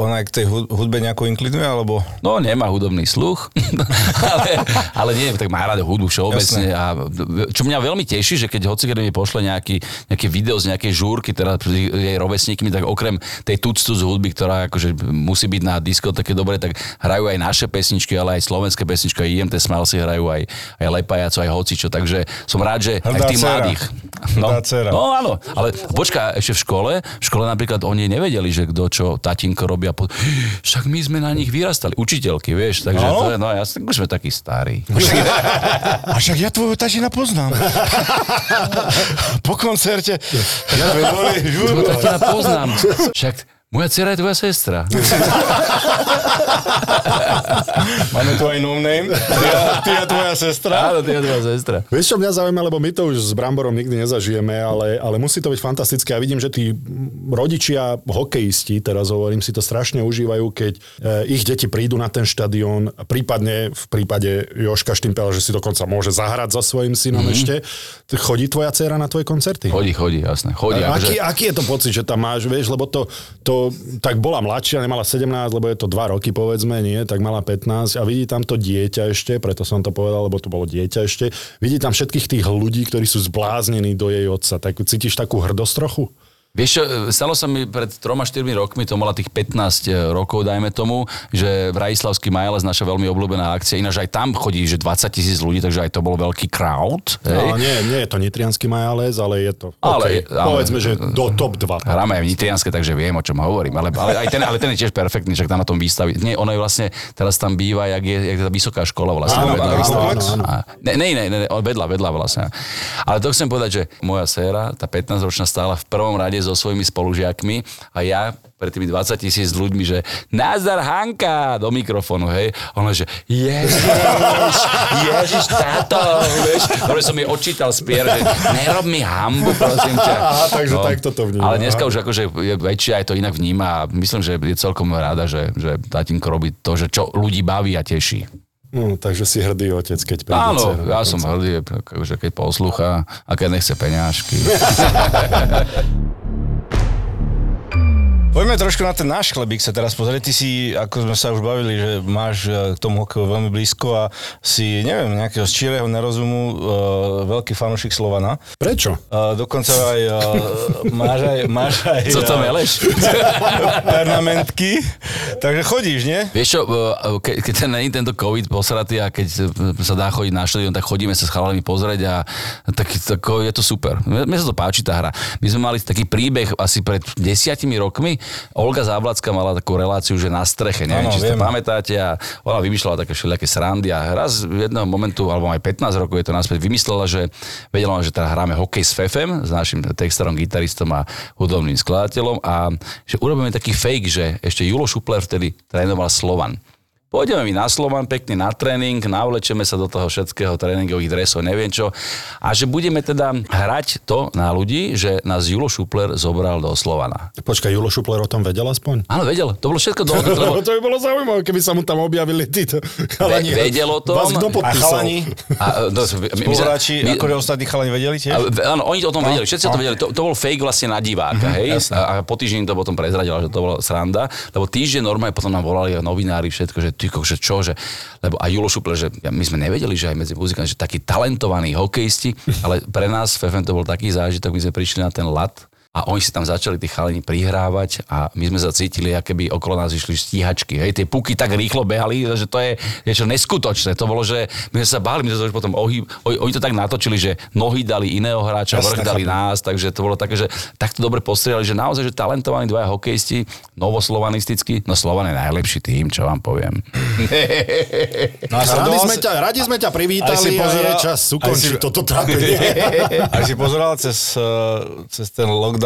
ona k tej hudbe nejako inklinuje, alebo... No, nemá hudobný sluch, ale, ale nie, tak má ráda hudbu všeobecne. A čo mňa veľmi teší, že keď hocikedy mi pošle nejaký, nejaké video z nejakej žúrky, teda jej rovesníkmi, tak okrem tej tuctu z hudby, ktorá akože musí byť na diskotéke dobre, tak hrajú aj naše pesničky, ale aj slovenské pesničky, aj I M T Smile si hrajú, aj, aj Lepajaco, aj hocičo, takže som rád, že aj tých mladých. No, no áno, ale počká, ešte v škole, v škole napríklad oni nevedeli, že kto čo tatínko robí a po... Však my sme na nich vyrastali. Učiteľky, vieš, takže no? To je, no ja už sme takí starí. A však ja tvoju tačina poznám. Po koncerte. Ja tvoju tačina poznám. Však moja dcera je tvoja sestra. Máme tu aj no name. Ty, ty a tvoja sestra. Áno, ty a tvoja sestra. Vieš, čo mňa zaujíma, lebo my to už s Bramborom nikdy nezažijeme, ale, ale musí to byť fantastické. Ja vidím, že tí rodičia, hokejisti, teraz hovorím, si to strašne užívajú, keď e, ich deti prídu na ten štadión, prípadne v prípade Jožka Štimpela, že si dokonca môže zahrať so svojím synom mm-hmm. ešte. Chodí tvoja dcera na tvoje koncerty? Chodí, chodí, jasné. Chodí, aký, že... aký je to pocit, že tam máš, vieš, lebo to, to tak bola mladšia, nemala sedemnásť, lebo je to dva roky, povedzme, nie, tak mala pätnásť a vidí tam to dieťa ešte, preto som to povedal, lebo to bolo dieťa ešte, vidí tam všetkých tých ľudí, ktorí sú zbláznení do jej otca. Tak cítiš takú hrdosť trochu? Vieš čo, stalo sa mi pred tri až štyri rokmi, to bola tých pätnásť rokov, dajme tomu, že Bratislavský Majalec, naša veľmi obľúbená akcia, ináč aj tam chodí, že dvadsať tisíc ľudí, takže aj to bol veľký crowd. No, nie, nie je to nitriansky Majalec, ale je to, ale, okay, ale, povedzme, že do top dva. Hráme aj v nitrianske, takže viem, o čom hovorím, ale, ale, aj ten, ale ten je tiež perfektný, však tam na tom výstavi. Nie, ono je vlastne, teraz tam býva, jak je, jak je tá vysoká škola vlastne. Áno, vedľa, áno, áno, áno. Ne, ne, ne, ne, vedľa, vedľa vlastne. Ale to chcem povedať, že moja séra, tá pätnásťročná stála v prvom rade so svojimi spolužiakmi a ja pred tými dvadsať tisíc ľuďmi, že nazdar Hanka do mikrofónu, hej. Ono, že ježiš, ježiš, táto, vieš. Dobre som jej odčítal spier, že nerob mi hambu, prosím ťa. Aha, takže no, takto to vníma. Ale dneska už akože je väčšia, aj to inak vníma a myslím, že je celkom ráda, že, že tatínko robí to, že čo ľudí baví a teší. No, takže si hrdý otec, keď príde. Áno, ja som hrdý, že keď poslúcha a keď nechce peňažky. Poďme trošku na ten náš chlebík sa teraz pozrieť. Ty si, ako sme sa už bavili, že máš k tomu hokeju veľmi blízko a si, neviem, nejakého z čierého nerozumu uh, veľký fanúšik Slovana. Prečo? Uh, dokonca aj uh, máš aj... Máš aj Co to meleš? Pernamentky. Takže chodíš, nie? Vieš čo, ke, keď ten není tento COVID posratý a keď sa dá chodiť na štadión, tak chodíme sa s chalanmi pozrieť a tak, tak je to super. Mne sa to páči tá hra. My sme mali taký príbeh asi pred desiatimi rokmi. Olga Záblacká mala takú reláciu, že na streche, neviem, ano, či si to pamätáte, a ona vymýšľala také všelijaké srandy a raz v jedného momentu, alebo aj pätnásť rokov je to naspäť, vymyslela, že vedela, že teda hráme hokej s Fefem, s našim textárom, gitaristom a hudobným skladateľom a že urobíme taký fake, že ešte Julo Šupler vtedy trénoval Slovan. Pôjdeme my na Slovan, pekne na tréning, navlečeme sa do toho všetkého tréningových dresov, neviem čo. A že budeme teda hrať to na ľudí, že nás Julo Šupler zobral do Slovana. Počkaj, Julo Šupler o tom vedel aspoň? Áno, vedel. To bolo všetko dohodnuté. Lebo... to by bolo zaujímavé, keby sa mu tam objavili títo chalani. Ve- vedel o tom. Vás kto podpísal? A chalani? A, no, my, Spoluhráči, my... akože ostatní chalani vedeli tiež? Áno, oni o tom vedeli. Všetci a? to vedeli. To, to bol fake vlastne na diváka, mm-hmm, hej? A, a po týždni to potom prezradila, že to bola sranda, lebo týždeň normálne potom nám volali novinári všetko, že ty kokže čo, že, lebo a Julo Šupler, že my sme nevedeli, že aj medzi muzikantmi, že takí talentovaní hokejisti, ale pre nás Fefem to bol taký zážitok, my sme prišli na ten lat a oni si tam začali tí chalani prihrávať a my sme sa cítili, ako keby okolo nás išli stíhačky, hej, tie puky tak rýchlo behali, že to je niečo neskutočné, to bolo, že my sme sa báli, my sme sa už potom ohy, oni, oni to tak natočili, že nohy dali iného hráča, vrch dali nás, takže to bolo také, že takto dobre postrieľali, že naozaj, že talentovaní dvaja hokejisti, novoslovanistickí, no Slovan je najlepší tým, čo vám poviem. No radi, sme ťa, radi sme ťa privítali, aj si pozeral, a je čas ukončiť toto trápenie. Ak si pozeral cez, cez ten lockdown,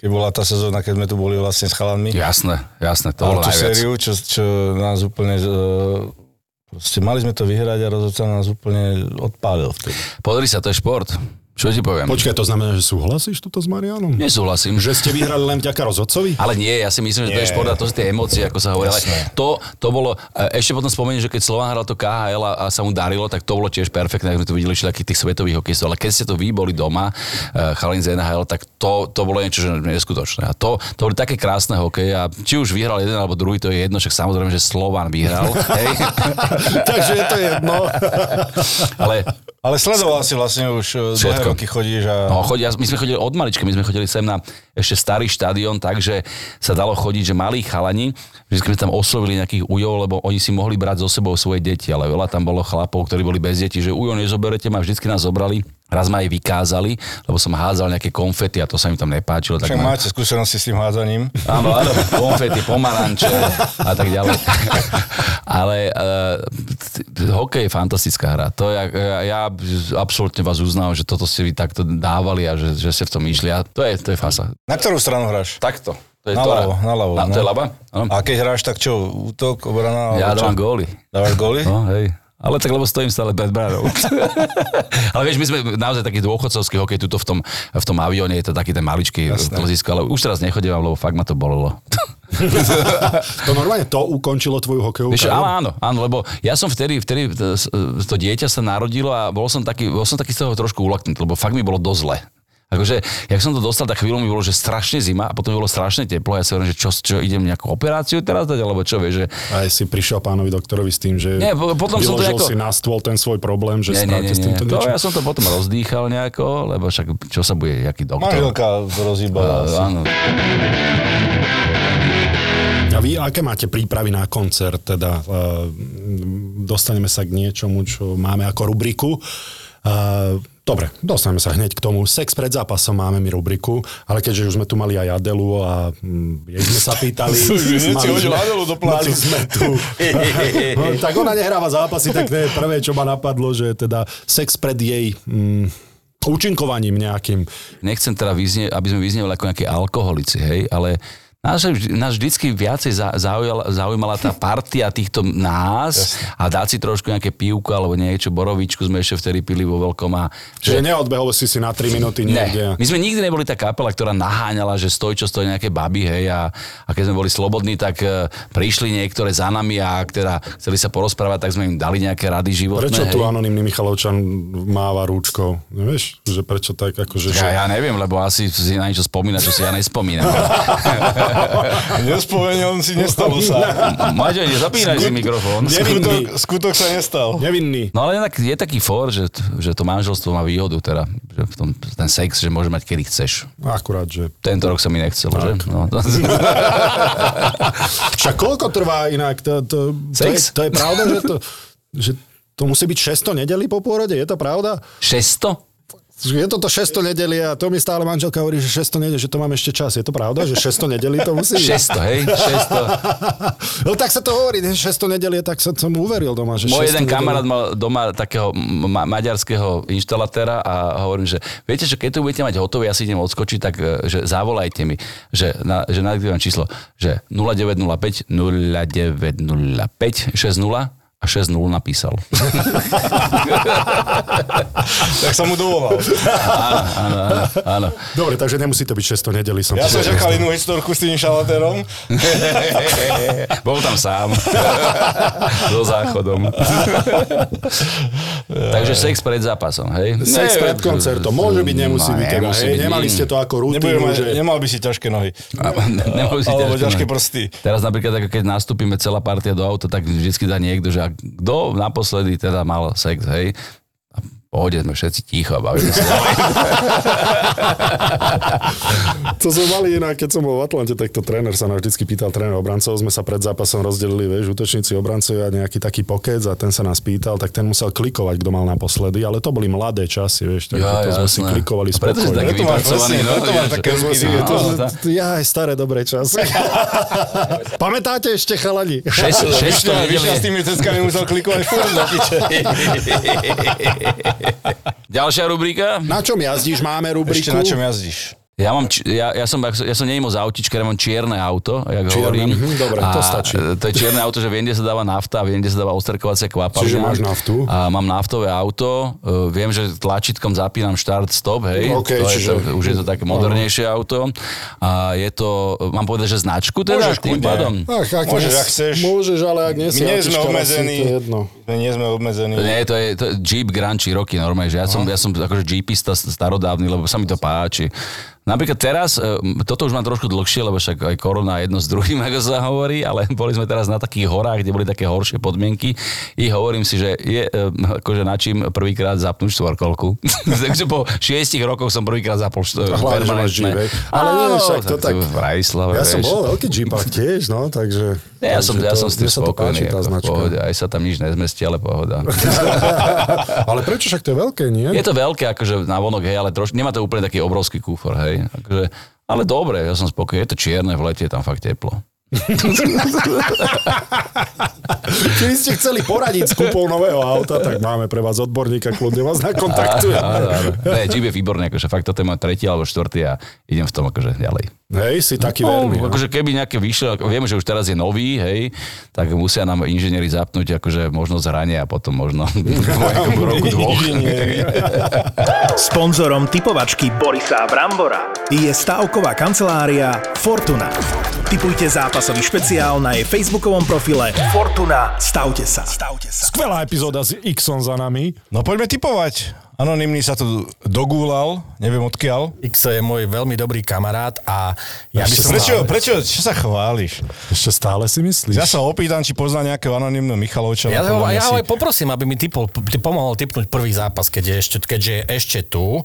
keď bola tá sezóna, keď sme tu boli vlastne s chalanmi. Jasné, jasné, to bolo najviac. Ale tú sériu, čo, čo nás úplne... Uh... Proste mali sme to vyhrať a rozhodca nás úplne odpálil vtedy. Podri sa, to je šport. Čo ti poviem? Počkaj, to znamená, že súhlasíš tuto s Marianom? Nesúhlasím. Že ste vyhrali len vďaka rozhodcovi? Ale nie, ja si myslím, že nie. To je šport a to sú tie emócie, ako sa hovorí. To, to bolo, ešte potom spomeniem, že keď Slovan hral to ká há el a, a sa mu darilo, tak to bolo tiež perfektné, ako sme tu videli všetkých tých svetových hokejistov, ale keď ste to vy boli doma, chalín z en há el, tak to, to bolo niečo, že neskutočné. A to, to boli také krásne hokeje a či už vyhral jeden alebo druhý, to je jedno, však samozrejme, že Slovan vyhral. Takže je to jedno. Ale... Ale sledoval si vlastne už dlhé roky chodíš a... No, chodí, my sme chodili od malička, my sme chodili sem na ešte starý štadión, takže sa dalo chodiť, že malí chalani, vždy sme tam oslovili nejakých ujov, lebo oni si mohli brať so sebou svoje deti, ale veľa tam bolo chlapov, ktorí boli bez detí, že ujo nezoberete ma, vždycky nás zobrali. Raz ma aj vykázali, lebo som hádzal nejaké konfety a to sa mi tam nepáčilo. Tak však ma... máte skúsenosti s tým hádzaním. Áno, áno, konfety, pomaranče a tak ďalej. Ale uh, hokej je fantastická hra. To ja, ja absolútne vás uznám, že toto ste vy takto dávali a že, že ste v tom išli. A to je, to je fasa. Na ktorú stranu hráš? Takto. To je na lavo, na lavo. Na, no. To je laba? Ano. A keď hráš, tak čo? Útok, obrana? Ja dávam góly. Dávaš góly? No, hej. Ale tak, lebo stojím stále pred bránou. Ale vieš, my sme naozaj taký dôchodcovský hokej, tuto v tom, v tom avióne je to taký ten maličký klzisko, ale už teraz nechodím, lebo fakt ma to bolelo. To normálne to ukončilo tvoju hokejovú kariéru? Áno, áno, lebo ja som vtedy, vtedy to dieťa sa narodilo a bol som taký, bol som taký z toho trošku uľaknutý, lebo fakt mi bolo dosť zle. Akože, jak som to dostal, tak chvíľu mi bolo, že strašne zima a potom bolo strašne teplo. Ja si hovorím, že čo, čo idem nejakú operáciu teraz dať, alebo čo, vieš, že... A si prišiel pánovi doktorovi s tým, že nie, potom som to ako... si na stôl ten svoj problém, že stráte s týmto niečo. Ja som to potom rozdýchal nejako, lebo však čo sa bude, jaký doktor... Marilka rozhýbala asi. Áno. A vy, aké máte prípravy na koncert, teda e, dostaneme sa k niečomu, čo máme ako rubriku. E, Dobre, dostaneme sa hneď k tomu. Sex pred zápasom máme mi rubriku, ale keďže už sme tu mali aj Adelu a jej sme sa pýtali, mali, mali sme tu. No, tak ona nehráva zápasy, tak to je prvé, čo ma napadlo, že teda sex pred jej mm, účinkovaním nejakým. Nechcem teda, vyznie, aby sme vyznievali ako nejaké alkoholici, hej, ale... Nás, nás vždycky viacej zaujala, zaujímala tá partia týchto nás a dať si trošku nejaké pívko alebo niečo, borovičku sme ešte vtedy pili vo veľkom. A že... Čiže neodbehol si si na tri minúty niekde. Ne. My sme nikdy neboli tá kapela, ktorá naháňala, že stojí čo stojí nejaké baby, hej, a, a keď sme boli slobodní, tak e, prišli niektoré za nami a ktorá chceli sa porozprávať, tak sme im dali nejaké rady životné. Prečo hej? Tu anonymný Michalovčan máva rúčkou? Nevieš, že prečo tak akože... Ja, že... ja neviem, lebo asi si na niečo spomína, čo si ja nespomínam. Nespomenul si, nestalo sa. Maťo, nezapínaj si mikrofón. Skutok, skutok sa nestal. Nevinný. No ale je taký fór, že, že to manželstvo má výhodu, teda, že v tom, ten sex, že môže mať, kedy chceš. Akurát, že... Tento rok sa mi nechcel, tak. Že? No. Však koľko trvá inak? To, to, sex? To je, to je pravda, že to, že to musí byť šesťsto nedelí po pôrode, je to pravda? šesťsto? Je toto šesťsto nedelí a to mi stále manželka hovorí, že šesťsto nedelí, že to mám ešte čas. Je to pravda, že šesťsto nedelí to musí? šesťsto, hej? šesťsto. No tak sa to hovorí, šesťsto nedelí, tak som, som uveril doma, že môj jeden nedelie... kamarát mal doma takého ma- maďarského inštalatéra a hovorím, že viete, že keď to budete mať hotové, ja si idem odskočiť, tak že zavolajte mi, že, na, že nadiktujem číslo, že nula deväť nula päť nula deväť nula päť šesť nula a šesť nula napísal. Tak som mu dovolal. Áno, áno, áno, áno. Dobre, takže nemusí to byť šesťsto nedelí. Som ja som čakal inú historku s tým šalatérom. Bol tam sám. So záchodom. Takže sex pred zápasom, hej? Sex pred koncertom. Môže byť, nemusí byť. Nemali ste to ako rutinu. Nemal by si ťažké nohy. Nemal by si ťažké prsty. Teraz napríklad, keď nastúpime celá partia do auta, tak vždycky dá niekto, že kto naposledy teda mal sex, hej? A pohode sme všetci ticho a bavili sa. To sme mali inak, keď som bol v Atlante, tak to tréner sa nám vždycky pýtal, tréner obrancov, sme sa pred zápasom rozdelili, vieš, útočníci obrancovia, nejaký taký pokec a ten sa nás pýtal, tak ten musel klikovať, kto mal naposledy, ale to boli mladé časy, vieš, tak ja, to jasné. Sme si klikovali spokojne. Preto taký vypracovaný, no, to máš také výskydy. Jaj, staré, dobré časy. Pamätáte ešte, chalani? šesť, šesť, s tými ceckami musel klikovať furt na piče. Ďalšia rubrika? Na čom jazdíš? Máme rubriku. Ešte na čom jazdíš? Ja mám, ja, ja som, ja som nejmo za autíčka, ja mám čierne auto, jak čierne, hovorím. Hm, dobre, to stačí. To je čierne auto, že viem, kde sa dáva nafta, viem, kde sa dáva ostrkovacia kvapalina. Čiže máš naftu? A mám naftové auto, viem, že tlačítkom zapínam štart, stop, hej. Okay, to čiže... je to, už je to také modernejšie aha. auto. A je to, mám povedať, že značku teda? Môžeš, tým pádom. Ach, ak môžeš, ak chceš. Môžeš, ale ak nie si autíčka, sme obmedzení. To je jedno. My nie sme obmedzení. Nie, to je, to je Jeep Grand Cherokee normálne, že ja som, ja som akože Jeepista starodávny, lebo sa mi to páči. Napríklad teraz, toto už mám trošku dlhšie, lebo však aj korona jedno s druhým, ako sa hovorí, ale boli sme teraz na takých horách, kde boli také horšie podmienky i hovorím si, že je akože načím prvýkrát zapnúť štvorkolku. Takže po šiestich rokoch som prvýkrát zapol št- permanentné. Ale nie, však to tak... V Bratislave, ja som bol veľký džípak tiež, no, takže... Ja som, ja som s tým spokojný, pohoda. Aj sa tam nič nezmestí, ale pohoda. Ale prečo však to je veľké, nie? Je to veľké, akože navonok, hej, ale trošku, nemá to úplne taký obrovský kúfor, hej. Takže, ale dobre, ja som spokojný. Je to čierne, v lete je tam fakt teplo. Keby ste chceli poradiť s kúpou nového auta, tak máme pre vás odborníka, kľudne vás nakontaktuje. Ne, Jeep je výborný, akože fakt toto je môj tretí alebo štvrtý a idem v tom akože ďalej. Hej, si taký no, verný. Akože keby nejaké vyšlo, viem, že už teraz je nový, hej, tak musia nám inžinieri zapnúť akože možnosť hrania a potom možno v roku dvoch. Sponzorom typovačky Borisa Brambora je stavková kancelária Fortuna. Tipujte zápasový špeciál na jej facebookovom profile Fortuna. Stavte sa. Stavte sa. Skvelá epizóda s Xom za nami. No poďme tipovať. Anonymný sa tu dogúlal, neviem odkiaľ. X je môj veľmi dobrý kamarát a ja by som... Prečo, stále... prečo, čo sa chváliš? Ešte stále si myslíš? Ja sa opýtam, či pozná nejakého anonymného Michalovča. Ja, ho, ja ho aj poprosím, aby mi typol, ty pomohol typnúť prvý zápas, keď je ešte, keďže je ešte tu.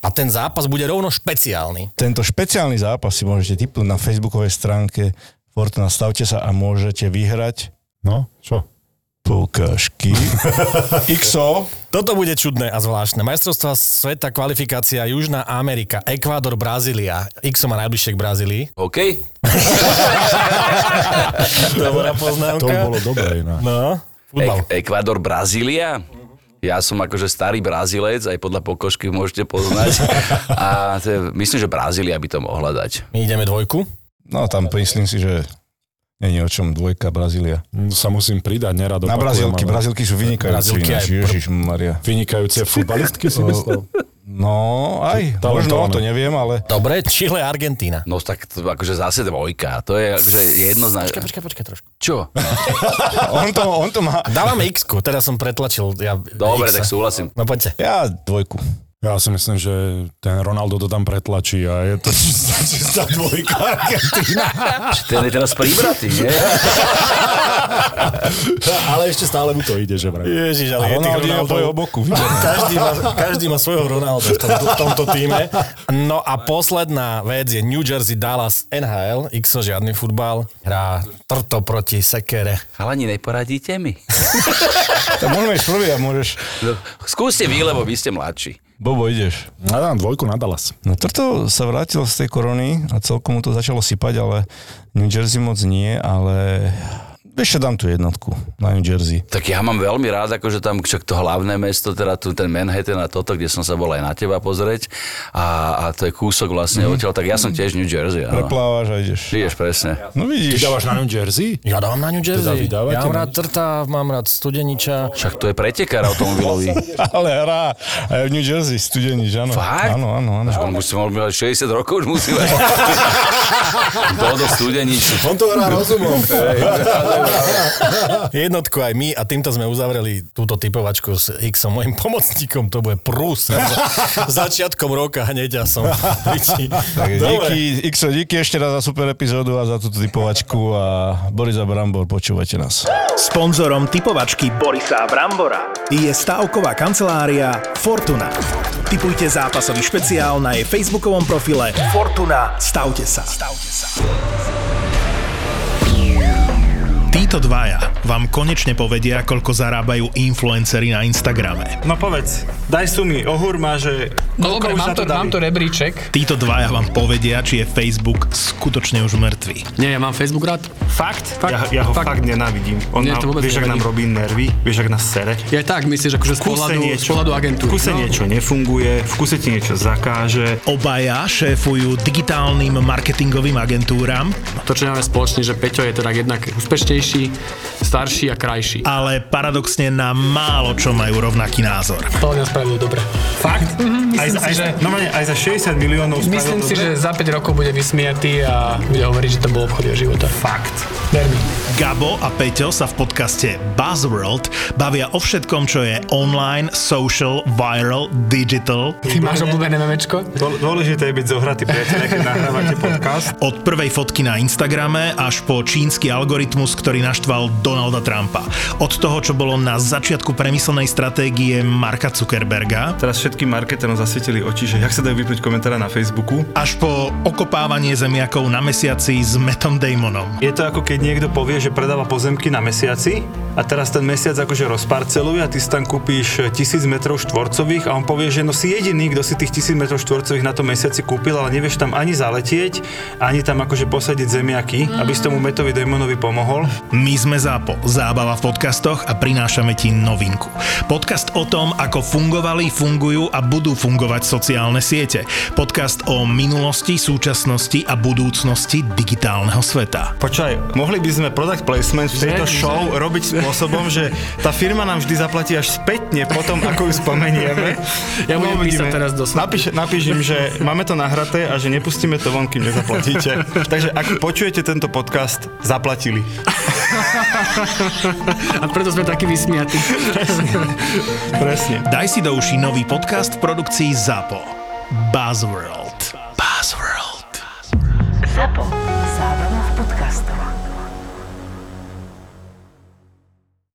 A ten zápas bude rovno špeciálny. Tento špeciálny zápas si môžete typnúť na facebookovej stránke Fortuna. Stavte sa a môžete vyhrať. No, čo? Poukážky. iks o. Toto bude čudné a zvláštne. Majstrovstvá sveta, kvalifikácia Južná Amerika, Ekvádor, Brazília. iks o má najbližšie k Brazílii. OK. Dobrá poznámka. To bolo dobré. No. no. Ek- Ekvádor, Brazília? Ja som akože starý Brazílec, aj podľa pokožky môžete poznať. A myslím, že Brazília by to mohla dať. My ideme dvojku? No tam myslím si, že... Nie, o čom dvojka Brazília. Sa musím pridať, nerad opakujem. Na Brazílky, ale... Brazílky sú vynikajúci. Ježiš Maria. Vynikajúce futbalistky si myslel? No, aj, možno, to neviem, ale... Dobre, Chile, Argentína. No tak akože zase dvojka, to je akože jednoznačne... Počkaj, počkaj, počkaj trošku. Čo? on, to, on to má... Dávame X-ku, teda som pretlačil. Ja... Dobre, X-a. Tak súhlasím. No poďte. Ja dvojku. Ja si myslím, že ten Ronaldo to tam pretlačí a je to čistá dvojka Argentína. Ten je teraz príbratý, nie? Ale ešte stále mu to ide, že vraj. Ježiš, ale je tých Ronaldov boku. Každý má, každý má svojho Ronalda v, tom, v tomto týme. No a posledná vec je New Jersey, Dallas, en há el. iks o žiadny futbal. Hrá trto proti sekere. Chalani, neporadíte mi? To môžeme ísť prvý a môžeš... No, skúste vy, lebo vy ste mladší. Bobo, ideš. Ja dám dvojku na Dallas. No toto sa vrátil z tej korony a celkom mu to začalo sypať, ale New Jersey moc nie, ale ešte dám tú jednotku na New Jersey. Tak ja mám veľmi rád, akože tam však to hlavné mesto, teda tu ten Manhattan a toto, kde som sa bol aj na teba pozrieť a, a to je kúsok vlastne mm. odtiaľ, tak ja som tiež New Jersey. Áno. Preplávaš a ideš. Ideš, presne. No vidíš. Ty dávaš na New Jersey? Ja dávam na New Jersey. Teda ja mám rád trta, mám rád Studeniča. Však to je pretekár automobilový. Ale hrá aj v New Jersey, Studenič, áno. Fakt? Áno, áno, áno. On musí mať šesťdesiat rokov, už musí mať. Do Studeniča. On to hrá rozumom. Jednotku aj my a týmto sme uzavreli túto typovačku s X-om. Mojím pomocníkom to bude Prus. Začiatkom roka hneď ja som. Díky, X-o, díky ešte raz za super epizódu a za túto typovačku a Borisa Brambor, počúvajte nás. Sponzorom typovačky Borisa Brambora je stávková kancelária Fortuna. Tipujte zápasový špeciál na jej facebookovom profile Fortuna. Stavte sa. Stavte sa. Títo dvaja vám konečne povedia, koľko zarábajú influenceri na Instagrame. No povedz, daj sumy, ohúrma, že... No dobre, mám to, mám to rebríček. Títo dvaja vám povedia, či je Facebook skutočne už mŕtvy. Nie, ja mám Facebook rád. Fakt? Fakt? Ja, ja ho fakt, fakt nenávidím. On nie, nám, vieš, ak nám robí nervy, vieš, ak nás sere. Ja tak, myslíš, akože z pohľadu agentúry. V kuse no? niečo nefunguje, v kuse ti niečo zakáže. Obaja šéfujú digitálnym marketingovým agentúram. To, čo máme spoločne, že Peťo je teda jednak úspešnejší, starší a krajší. Ale paradoxne na málo čo majú rovnaký názor. To len spravilo dobre. Fakt? Mm-hmm, aj, si, aj, že... normálne, aj za šesťdesiat miliónov spravilo myslím dobre? Si, že za päť rokov bude vysmiatý a bude hovoriť, že to bol obchod života. Fakt. Derby. Gabo a Peťo sa v podcaste Buzzworld bavia o všetkom, čo je online, social, viral, digital. Ty máš obľúbené memečko? Dôležité je byť zohratý, priateľe, keď nahrávate podcast. Od prvej fotky na Instagrame až po čínsky algoritmus, ktorý naštval Donalda Trumpa. Od toho, čo bolo na začiatku premyslenej stratégie Marka Zuckerberga. Teraz všetkým marketerom zasvietili oči, že jak sa dajú vypnúť komentára na Facebooku. Až po okopávanie zemiakov na mesiaci s Mattom Damonom. Je to ako keď niekto povie, že predáva pozemky na mesiaci a teraz ten mesiac akože rozparceluje a ty si tam kúpíš tisíc metrov štvorcových a on povie, že no si jediný, kto si tých tisíc metrov štvorcových na tom mesiaci kúpil, ale nevieš tam ani zaletieť, ani tam akože posadiť zemiaky, aby si tomu Mattovi Damonovi pomohol. My sme Zápo, zábava v podcastoch a prinášame ti novinku. Podcast o tom, ako fungovali, fungujú a budú fungovať sociálne siete. Podcast o minulosti, súčasnosti a budúcnosti digitálneho sveta. Počkaj, mohli by sme product placement v tejto show robiť spôsobom, že tá firma nám vždy zaplatí až spätne potom, ako ju spomenieme. Ja budem písať teraz do napíš, napíšim, že máme to nahraté a že nepustíme to von, kým nezaplatíte. Takže ak počujete tento podcast, zaplatili. A preto sme takí vysmiatí. Presne. Presne. Daj si do uší nový podcast v produkcii ZAPO. Buzzworld. Buzzworld. ZAPO.